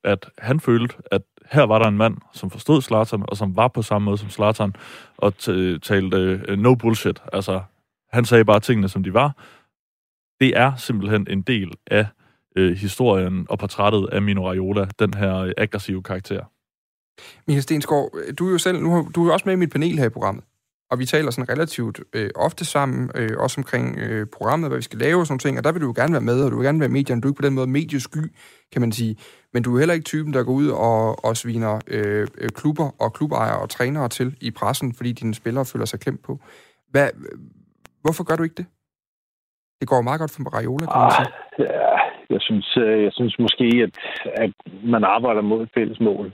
at han følte, at her var der en mand, som forstod Zlatan, og som var på samme måde som Zlatan, og talte no bullshit. Altså, han sagde bare tingene, som de var. Det er simpelthen en del af historien og portrættet af Mino Raiola, den her aggressive karakter. Michael Stensgaard, du er jo selv, du er også med i mit panel her i programmet. Og vi taler sådan relativt ofte sammen, også omkring programmet, hvad vi skal lave og sådan ting, og der vil du jo gerne være med, og du vil gerne være medierne, du er ikke på den måde mediesky, kan man sige, men du er heller ikke typen, der går ud og sviner klubber og klubejere og trænere til i pressen, fordi dine spillere føler sig klemt på. Hvorfor gør du ikke det? Det går meget godt for Raiola, kan man sige. Ja, jeg synes måske, at man arbejder mod et fælles mål.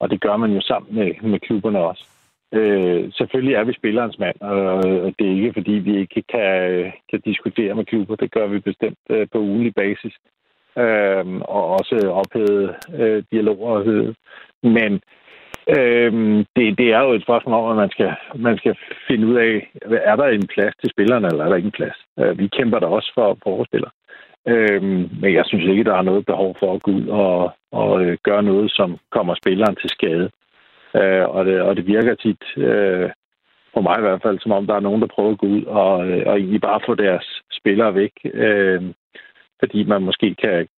Og det gør man jo sammen med klubberne også. Selvfølgelig er vi spillerens mand, og det er ikke, fordi vi ikke kan diskutere med klubber. Det gør vi bestemt på ugentlig basis. Og også ophævet dialoger og hedder. Men det er jo et spørgsmål om, at man skal finde ud af, er der en plads til spillerne, eller er der ikke en plads? Vi kæmper da også for vores spillere. Men jeg synes ikke, der er noget behov for at gå ud og gøre noget, som kommer spilleren til skade. Og det virker tit, for mig i hvert fald, som om der er nogen, der prøver at gå ud og egentlig bare få deres spillere væk. Fordi man måske kan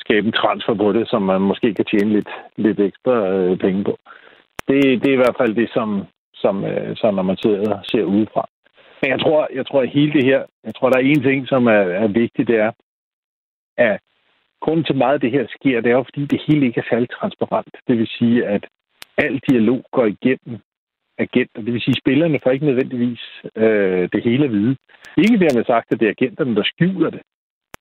skabe en transfer på det, som man måske kan tjene lidt ekstra penge på. Det er i hvert fald det, som når man ser udefra. Men jeg tror at hele det her, jeg tror, der er en ting, som er vigtig, det er, at grunden til meget af det her sker, det er jo, fordi det hele ikke er særlig transparent. Det vil sige, at al dialog går igennem agenter. Det vil sige, at spillerne får ikke nødvendigvis det hele at vide. Ikke dermed sagt, at det er agenterne, der skjuler det.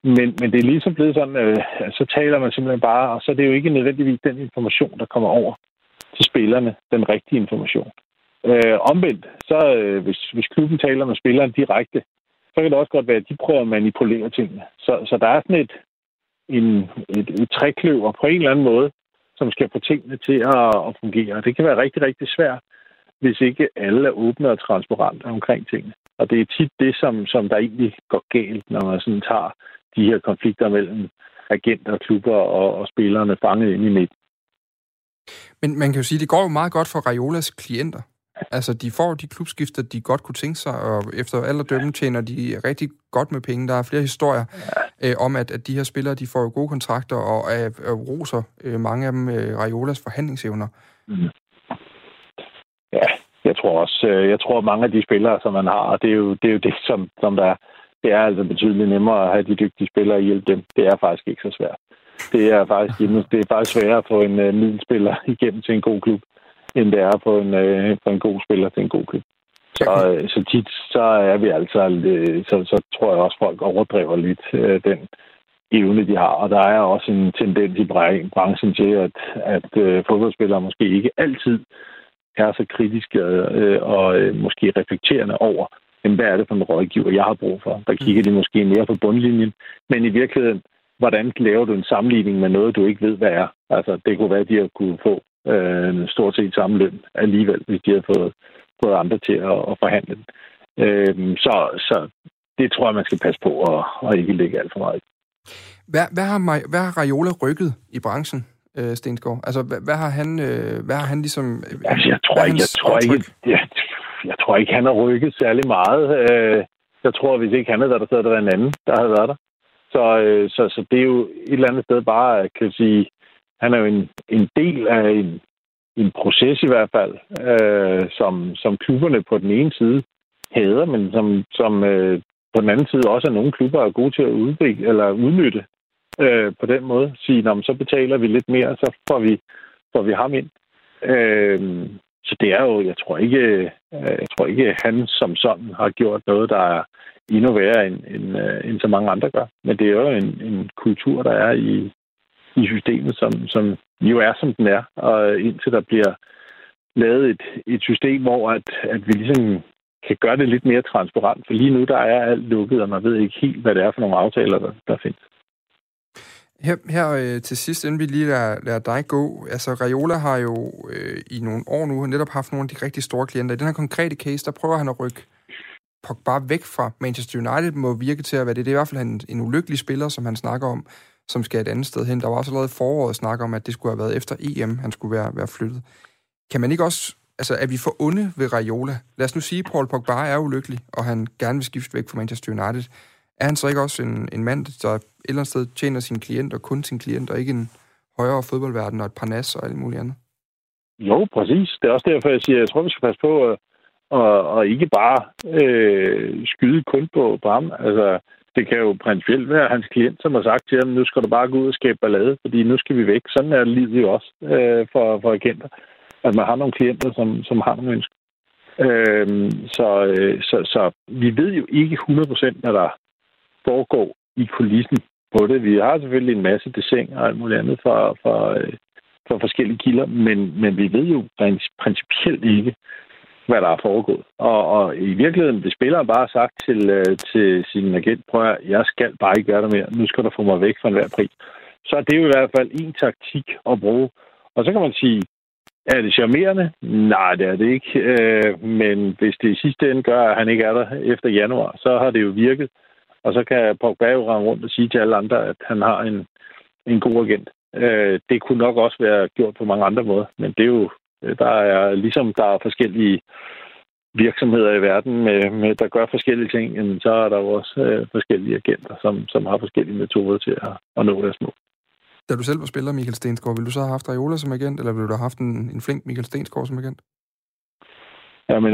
Men det er ligesom blevet sådan, at så taler man simpelthen bare, og så er det jo ikke nødvendigvis den information, der kommer over til spillerne, den rigtige information. Omvendt, så hvis klubben taler med spilleren direkte, så kan det også godt være, at de prøver at manipulere tingene. Så der er sådan et trekløver på en eller anden måde, som skal få tingene til at fungere. Det kan være rigtig, rigtig svært, hvis ikke alle er åbne og transparente omkring tingene. Og det er tit det, som der egentlig går galt, når man sådan tager de her konflikter mellem agenter, klubber og spillerne fanget ind i midten. Men man kan jo sige, at det går jo meget godt for Raiolas klienter. Altså, de får de klubskifter, de godt kunne tænke sig, og efter alderdømme tjener de rigtig godt med penge. Der er flere historier om, at de her spillere, de får jo gode kontrakter, og roser mange af dem Raiolas forhandlingsevner. Mm. Ja, jeg tror mange af de spillere, som man har, det er jo det, som der er. Det er altså betydeligt nemmere at have de dygtige spillere og hjælpe dem. Det er faktisk ikke så svært. Det er faktisk sværere at få en middelspiller igennem til en god klub, end det er på en god spiller til en god klub. Så tit, så er vi altså, så tror jeg også, folk overdriver lidt den evne, de har. Og der er også en tendens i branchen til, at fodboldspillere måske ikke altid er så kritiske og måske reflekterende over, hvad er det for en rådgiver, jeg har brug for. Der kigger de måske mere på bundlinjen, men i virkeligheden, hvordan laver du en sammenligning med noget, du ikke ved, hvad er? Altså, det kunne være, at de har kunne få stort set samme løn alligevel, hvis de har fået andre til at forhandle den. Så det tror jeg, man skal passe på og ikke lægge alt for meget. Hvad har Raiola rykket i branchen, Stensgaard? Altså, hvad har han ligesom... Altså, jeg tror ikke, han har rykket særlig meget. Jeg tror, hvis ikke han havde været der, så havde der været en anden, der havde været der. Så det er jo et eller andet sted bare, kan jeg sige, han er jo en del af en proces i hvert fald, som klubberne på den ene side hader, men som på den anden side også er nogle klubber er gode til at udvikle eller udnytte på den måde. Sige, så betaler vi lidt mere, så får vi ham ind. Så det er jo, jeg tror ikke, han som sådan har gjort noget, der er endnu værre, end så mange andre gør. Men det er jo en kultur, der er i systemet, som jo er, som den er. Og indtil der bliver lavet et system, hvor at vi ligesom kan gøre det lidt mere transparent, for lige nu der er alt lukket, og man ved ikke helt, hvad det er for nogle aftaler, der findes. Her til sidst, inden vi lige lader dig gå, altså Raiola har jo i nogle år nu netop haft nogle af de rigtig store klienter. I den her konkrete case, der prøver han at rykke Pogba væk fra Manchester United, må virke til at være det. Det er i hvert fald en ulykkelig spiller, som han snakker om, som skal et andet sted hen. Der var også allerede foråret snak om, at det skulle have været efter EM, han skulle være flyttet. Kan man ikke også... Altså, er vi for onde ved Raiola? Lad os nu sige, at Paul Pogba er ulykkelig, og han gerne vil skifte væk fra Manchester United. Er han så ikke også en mand, der et eller andet sted tjener sine klienter, kun sine klienter, ikke en højere fodboldverden og et par nas og alt muligt andet? Jo, præcis. Det er også derfor, jeg siger, at jeg tror, vi skal passe på at ikke bare skyde kun på ham. Altså, det kan jo principielt være hans klient, som har sagt til ham, nu skal du bare gå ud og skabe ballade, fordi nu skal vi væk. Sådan er livet jo også for agenter. At man har nogle klienter, som har nogle ønsker. Så vi ved jo ikke 100%, hvad der foregår i kulissen på det. Vi har selvfølgelig en masse dessing og alt muligt andet fra forskellige kilder, men vi ved jo principielt ikke, hvad der er foregået. Og i virkeligheden, hvis spilleren bare har sagt til sin agent, prøv at jeg skal bare ikke gøre det mere, nu skal du få mig væk for enhver pris, så er det jo i hvert fald en taktik at bruge. Og så kan man sige, er det charmerende? Nej, det er det ikke. Men hvis det i sidste ende gør, at han ikke er der efter januar, så har det jo virket. Og så kan Pogba jo rende rundt og sige til alle andre, at han har en god agent. Det kunne nok også være gjort på mange andre måder. Men det er jo, der er ligesom der er forskellige virksomheder i verden, med der gør forskellige ting, men så er der jo også forskellige agenter, som har forskellige metoder til at nå deres mål. Da du selv var spiller, Mikkel Stensgaard, ville du så have haft Raiola som agent, eller ville du have haft en flink Mikkel Stensgaard som agent? Jamen,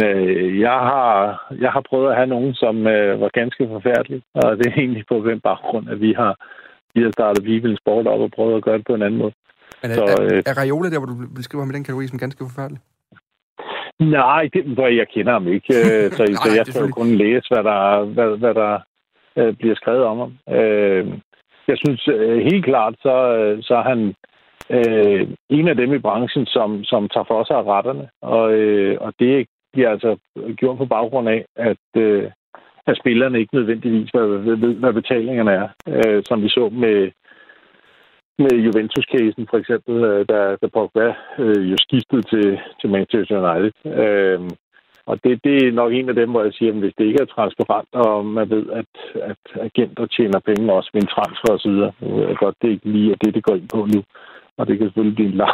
jeg har prøvet at have nogen, som var ganske forfærdelige, og det er egentlig på den baggrund, at vi har startet Bibelens Sport op og prøvet at gøre det på en anden måde. Men er Raiola der, hvor du beskriver ham i den kategori som ganske forfærdelig? Nej, jeg kender ham ikke, så jeg skal jo kun læse, hvad der bliver skrevet om ham. Jeg synes helt klart, så er han en af dem i branchen, som tager for sig af retterne. Og det bliver altså gjort på baggrund af, at spillerne ikke nødvendigvis ved, hvad betalingerne er. Som vi så med Juventus-casen for eksempel, da Pogba jo skiftede til Manchester United. Og det er nok en af dem, hvor jeg siger, at hvis det ikke er transparent, og man ved, at agenter tjener penge også ved en transfer osv., så er godt, det ikke lige er det går ind på nu. Og det kan selvfølgelig blive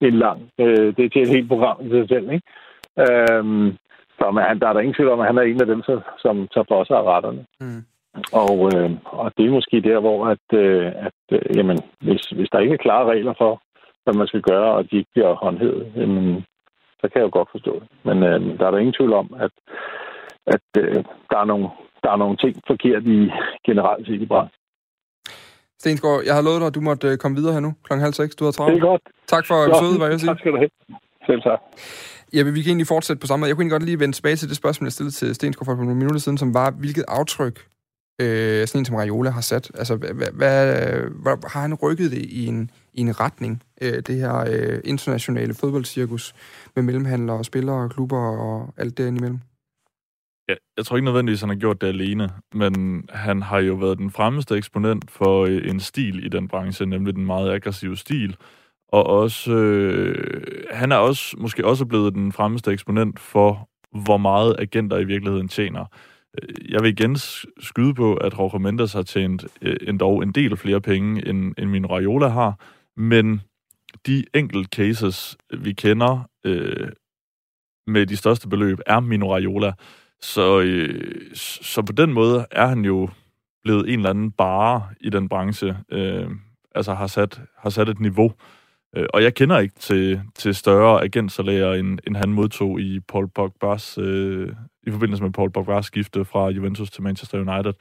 det er til et helt program i sig selv, ikke? Så der er der ingen tvivl om, at han er en af dem, som tager for sig af retterne. Mm. Og det er måske der, hvor at jamen, hvis der ikke er klare regler for, hvad man skal gøre, og de ikke bliver håndhævet, så kan jeg jo godt forstå det. Men der er der ingen tvivl om, at der er nogle ting forkert i generelt set i branchen. Stensgaard, jeg har lovet dig, at du måtte komme videre her nu klokken 5:30. Du har travlt. Det er godt. Tak for episoden, hvad jeg siger. Tak skal du have. Selv tak. Ja, vi kan egentlig fortsætte på samme måde. Jeg kunne egentlig godt lige vende tilbage til det spørgsmål, jeg stillede til Stensgaard for nogle minutter siden, som var, hvilket aftryk sådan en som Raiola har sat. Altså, hvad har han rykket det i en retning, det her internationale fodboldcirkus med mellemhandlere, spillere, klubber og alt derindimellem? Ja, jeg tror ikke nødvendigvis, han har gjort det alene, men han har jo været den fremmeste eksponent for en stil i den branche, nemlig den meget aggressive stil, og også, han er også måske også blevet den fremmeste eksponent for, hvor meget agenter i virkeligheden tjener. Jeg vil igen skyde på, at Jorge Mendes har tjent endog en del flere penge, end Mino Raiola har, men de enkelte cases, vi kender med de største beløb, er Mino Raiola. Så på den måde er han jo blevet en eller anden bare i den branche, altså har sat et niveau. Og jeg kender ikke til større agentsalærer, end han modtog i Paul Pogba's, i forbindelse med Paul Pogba's skifte fra Juventus til Manchester United.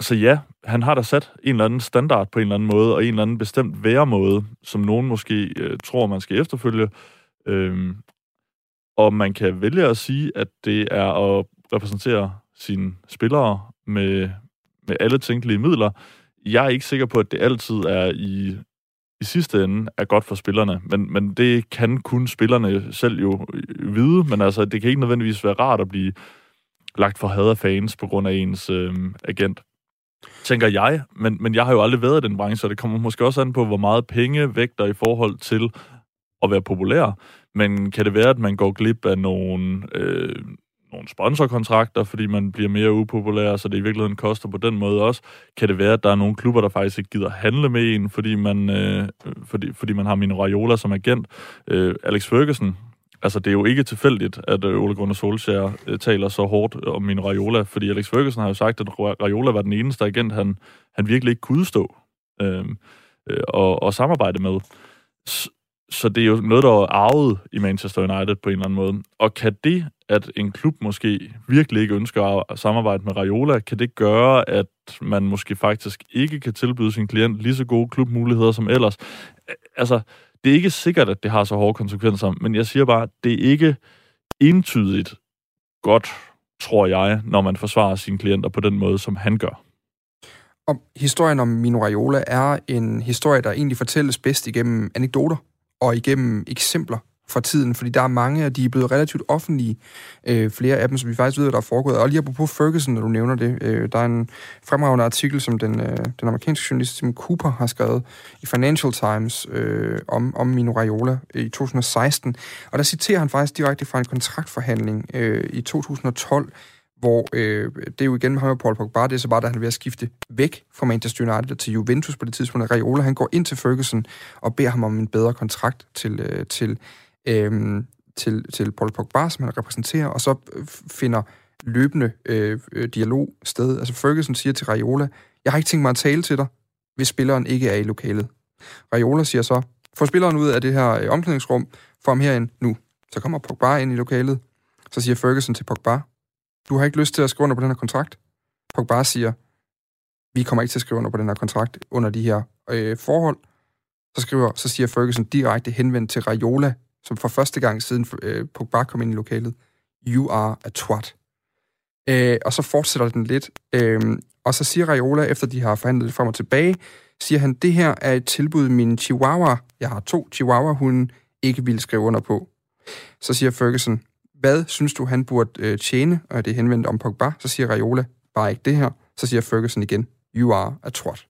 Så ja, han har da sat en eller anden standard på en eller anden måde, og en eller anden bestemt væremåde, som nogen måske tror, man skal efterfølge. Og man kan vælge at sige, at det er at repræsentere sine spillere med alle tænkelige midler. Jeg er ikke sikker på, at det altid er i i sidste ende er godt for spillerne. Men det kan kun spillerne selv jo vide, men altså, det kan ikke nødvendigvis være rart at blive lagt for had af fans på grund af ens agent. Tænker jeg, men jeg har jo aldrig været i den branche, og det kommer måske også an på, hvor meget penge vægter i forhold til at være populær. Men kan det være, at man går glip af nogle sponsorkontrakter, fordi man bliver mere upopulær, så det i virkeligheden koster på den måde også? Kan det være, at der er nogle klubber, der faktisk ikke gider handle med en, fordi man har Mino Raiola som agent? Alex Ferguson, altså det er jo ikke tilfældigt, at Ole Gunnar Solskjær taler så hårdt om Mino Raiola, fordi Alex Ferguson har jo sagt, at Raiola var den eneste agent, han virkelig ikke kunne stå og samarbejde med. Så det er jo noget, der er arvet i Manchester United på en eller anden måde. Og kan det, at en klub måske virkelig ikke ønsker at samarbejde med Raiola, kan det gøre, at man måske faktisk ikke kan tilbyde sin klient lige så gode klubmuligheder som ellers? Altså, det er ikke sikkert, at det har så hårde konsekvenser, men jeg siger bare, at det er ikke entydigt godt, tror jeg, når man forsvarer sine klienter på den måde, som han gør. Og historien om Mino Raiola er en historie, der egentlig fortælles bedst igennem anekdoter og igennem eksempler fra tiden, fordi der er mange, og de er blevet relativt offentlige. Flere af dem, som vi faktisk ved, der er foregået. Og lige apropos Ferguson, når du nævner det, der er en fremragende artikel, som den amerikanske journalist Tim Cooper har skrevet i Financial Times om Mino Raiola i 2016. Og der citerer han faktisk direkte fra en kontraktforhandling i 2012, hvor det er jo igen med ham og Paul Pogba, det er så bare, da han er ved at skifte væk fra Manchester United til Juventus på det tidspunkt, at Raiola, han går ind til Ferguson og beder ham om en bedre kontrakt til Paul Pogba, som han repræsenterer, og så finder løbende dialog sted. Altså Ferguson siger til Raiola, jeg har ikke tænkt mig at tale til dig, hvis spilleren ikke er i lokalet. Raiola siger så, få spilleren ud af det her omklædningsrum, få ham herind nu. Så kommer Pogba ind i lokalet, så siger Ferguson til Pogba, du har ikke lyst til at skrive under på den her kontrakt. Pogba siger, vi kommer ikke til at skrive under på den her kontrakt under de her forhold. Så siger Ferguson direkte henvendt til Raiola, som for første gang siden Pogba kom ind i lokalet, you are a twat. Og så fortsætter den lidt. Og så siger Raiola, efter de har forhandlet frem og tilbage, siger han, det her er et tilbud, min chihuahua, jeg har 2 chihuahua-hunde, ikke ville skrive under på. Så siger Ferguson, hvad synes du, han burde tjene? Og det er henvendt om Pogba. Så siger Raiola, bare ikke det her. Så siger Ferguson igen, you are a twat.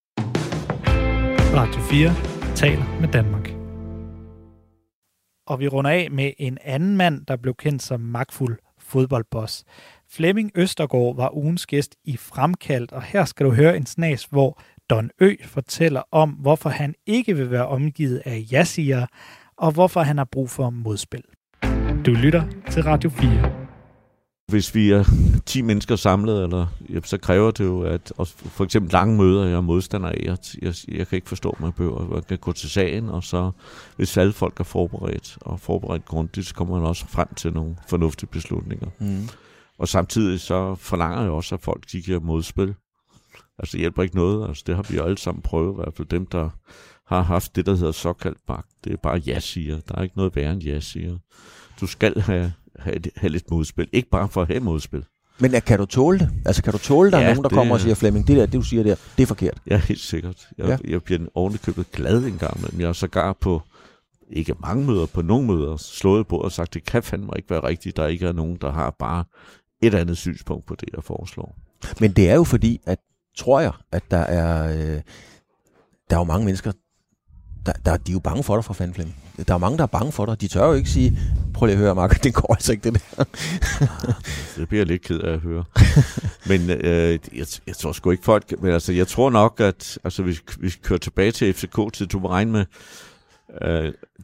Radio 4 taler med Danmark. Og vi runder af med en anden mand, der blev kendt som magtfuld fodboldboss. Flemming Østergaard var ugens gæst i Fremkaldt, og her skal du høre en snas, hvor Don Ø fortæller om, hvorfor han ikke vil være omgivet af ja-sigere, og hvorfor han har brug for modspil. Du lytter til Radio 4. Hvis vi er 10 mennesker samlet, så kræver det jo, at for eksempel lange møder, jeg er modstander af, jeg kan ikke forstå, at man behøver at gå til sagen, og så hvis alle folk er forberedt grundigt, så kommer man også frem til nogle fornuftige beslutninger. Mm. Og samtidig så forlanger jeg også, at folk de giver modspil. Altså det hjælper ikke noget, altså det har vi jo alle sammen prøvet, i hvert fald dem, der har haft det, der hedder såkaldt magt. Det er bare ja-siger. Der er ikke noget værre end ja-siger. Du skal have lidt modspil. Ikke bare for at have modspil. Men kan du tåle det? Altså kan du tåle, der ja, er nogen, der kommer og siger, Flemming, det der, det du siger der, det er forkert? Ja, helt sikkert. Jeg bliver ordentligt købet glad en gang imellem. Jeg har sågar på, ikke mange møder, på nogle møder, slået på og sagt, det kan fandme ikke være rigtigt, der ikke er nogen, der har bare et andet synspunkt på det, jeg foreslår. Men det er jo fordi, at tror jeg, at der er jo mange mennesker, de er jo bange for dig for fanden, Flemming. Der er mange, der er bange for dig. De tør jo ikke sige, prøv lige at høre, Mark, det går altså ikke, det der. Det bliver lidt ked af at høre. Men jeg tror sgu ikke folk... Men altså, jeg tror nok, at altså, vi kører tilbage til FCK-tid. Du må regne med...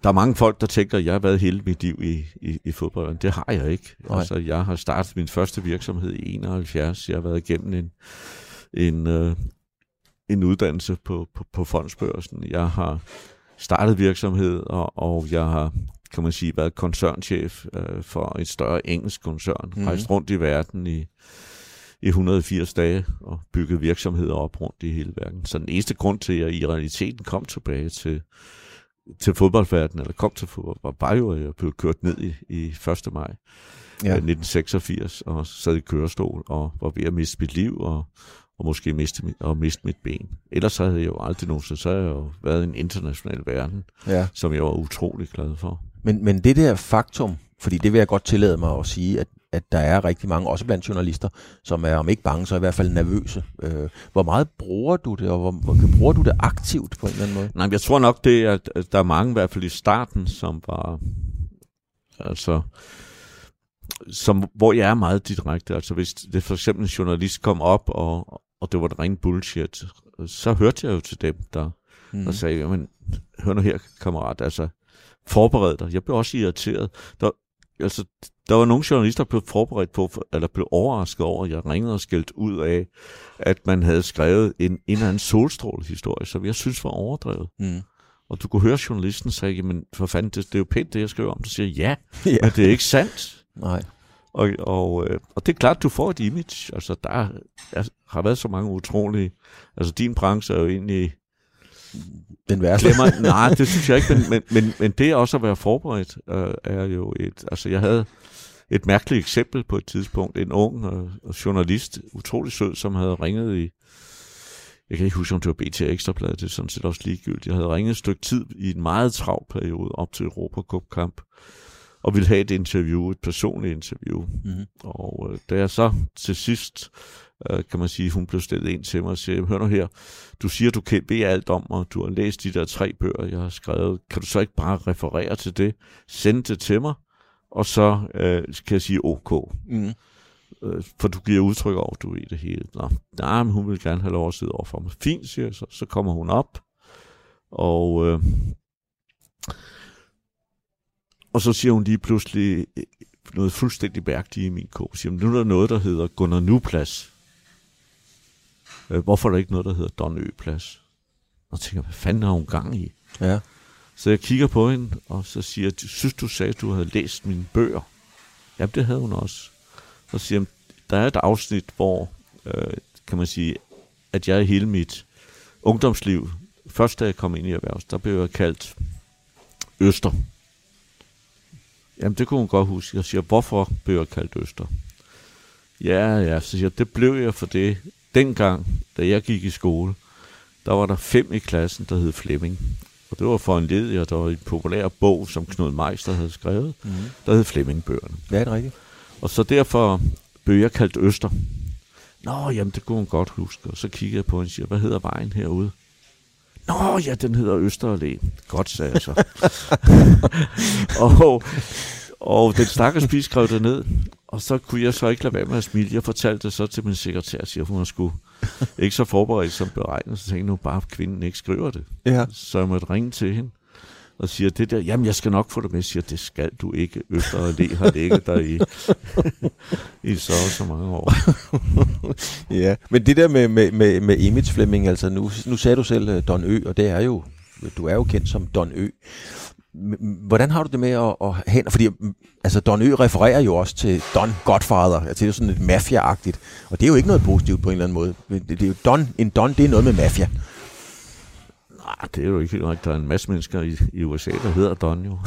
der er mange folk, der tænker, at jeg har været hele mit liv i fodbold. Det har jeg ikke. Altså, jeg har startet min første virksomhed i 71. Jeg har været igennem en uddannelse på fondsbørsen. Jeg har startet virksomhed, og jeg har, kan man sige, været koncernchef for et større engelsk koncern. Mm-hmm. Rejst rundt i verden i 180 dage og bygget virksomheder op rundt i hele verden. Så den eneste grund til, at jeg i realiteten kom tilbage til fodboldverdenen, eller kom til fodbold, var bare jo, at jeg blev kørt ned i 1. maj 1986 og sad i kørestol og var ved at miste mit liv, og og måske miste mit ben. Ellers så havde jeg jo aldrig nogensinde, så havde jeg jo været i en international verden, ja, som jeg var utrolig glad for. Men det der faktum, fordi det vil jeg godt tillade mig at sige, at der er rigtig mange, også blandt journalister, som er om ikke bange, så i hvert fald nervøse. Hvor meget bruger du det, og hvor bruger du det aktivt på en eller anden måde? Nej, jeg tror nok, det er, at der er mange, i hvert fald i starten, som var... Altså... hvor jeg er meget direkte. Altså hvis det for eksempel en journalist kom op, og det var det rene bullshit, så hørte jeg jo til dem, der sagde, jamen, hør nu her, kammerat, altså, forbered dig. Jeg blev også irriteret. Der var nogle journalister, der blev forberedt på, eller blev overrasket over, at jeg ringede og skældte ud af, at man havde skrevet en eller anden solstrålehistorie, som jeg synes var overdrevet. Mm. Og du kunne høre journalisten sige, jamen, for fanden, det er jo pænt, det jeg skriver om. Så siger jeg, ja, men det er ikke sandt. Nej. Og det er klart, du får et image. Altså, der har været så mange utrolige... Altså, din branche er jo egentlig... Den værste. Nej, det synes jeg ikke, men det også at være forberedt, er jo et... Altså, jeg havde et mærkeligt eksempel på et tidspunkt. En ung journalist, utrolig sød, som havde ringet i... Jeg kan ikke huske, om det var BT Ekstrablad, det er sådan set også ligegyldigt. Jeg havde ringet et stykke tid i en meget travl periode op til Europa Cup-kamp, og ville have et interview, et personligt interview. Mm-hmm. Og da jeg så til sidst, kan man sige, hun blev stillet ind til mig og siger, hør nu her, du siger, du ved alt om mig, du har læst de der 3 bøger, jeg har skrevet, kan du så ikke bare referere til det, sende det til mig, og så kan jeg sige OK. Mm. For du giver udtryk over, du ved det hele. Nej, men hun vil gerne have lov at sidde over for mig. Fint, siger jeg så. Så kommer hun op, og... Og så siger hun lige pludselig noget fuldstændig mærkeligt i min kog. Siger, nu er der noget, der hedder Gunnar Nu-plads. Hvorfor er der ikke noget, der hedder Don Ø-plads? Og tænker, hvad fanden har hun gang i? Ja. Så jeg kigger på hende, og så siger jeg, synes du sagde, du havde læst mine bøger? Jamen, det havde hun også. Så siger hun, der er et afsnit, hvor, kan man sige, at jeg i hele mit ungdomsliv, først da jeg kom ind i erhvervs, der blev jeg kaldt Øster. Jamen, det kunne hun godt huske. Jeg siger, hvorfor blev jeg kaldt Øster? Ja, så siger jeg, det blev jeg for det. Dengang, da jeg gik i skole, der var der 5 i klassen, der hed Flemming. Og det var for en leder, der var en populær bog, som Knud Meister havde skrevet, der hed Flemming-bøgerne. Ja, det er rigtigt. Og så derfor blev jeg kaldt Øster. Nå, jamen, det kunne hun godt huske. Og så kiggede jeg på hende og siger, hvad hedder vejen herude? Nå ja, den hedder Østerallé. Godt, sagde jeg så. og den stakkels pige skrev det ned, og så kunne jeg så ikke lade være med at smile. Jeg fortalte det så til min sekretær, siger hun, at hun var ikke så forberedt som beregnet, så tænkte jeg nu bare, at kvinden ikke skriver det. Ja. Så jeg måtte ringe til hende og siger det der, jamen jeg skal nok få det med, siger, det skal du ikke, Østerallé har ligget der i så mange år. Ja, men det der med image, Flemming, altså nu sagde du selv Don Ø, og det er jo, du er jo kendt som Don Ø. Hvordan har du det med at hen, fordi altså Don Ø refererer jo også til Don Godfather, altså det er jo sådan lidt mafia-agtigt, og det er jo ikke noget positivt på en eller anden måde. Det er jo Don, det er noget med mafia. Nej, det er jo ikke helt rigtigt. Der er en masse mennesker i USA, der hedder Don jo.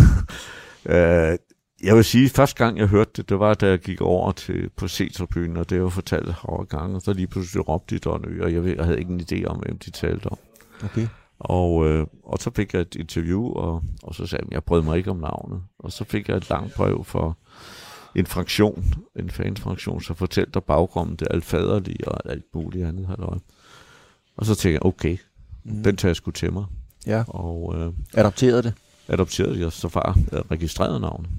Jeg vil sige, at første gang jeg hørte det var, da jeg gik over på C-tribunen, og det var fortalt over gange, og så lige pludselig råbte de Don Ø, og jeg havde ikke en idé om, hvem de talte om. Okay. Og så fik jeg et interview, og så sagde jeg brød mig ikke om navnet. Og så fik jeg et langt brev for en fansfraktion, så fortalte der baggrunden, det alfaderlige og alt muligt andet halløj. Og så tænkte jeg, okay, den tager jeg sgu til mig. Ja. Og, adopterede det? Adopterede jeg, så far registrerede navnet.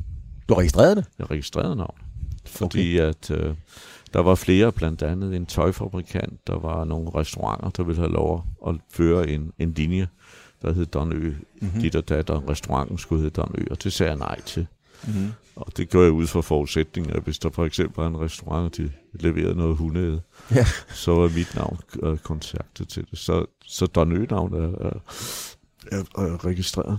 Du registrerede det? Jeg registrerede navnet. Fordi at der var flere, blandt andet en tøjfabrikant, der var nogle restauranter, der ville have lov at føre en linje, der hed Don Ø. Dit og datter, restauranten skulle hedde Don Ø, og det sagde jeg nej til. Mm-hmm. Og det gjorde jeg ud fra forudsætningen, at hvis der for eksempel var en restaurant, der leverede noget hundeæde, ja, så var mit navn kontaktet til det. Så Don Ø-navnet er registreret.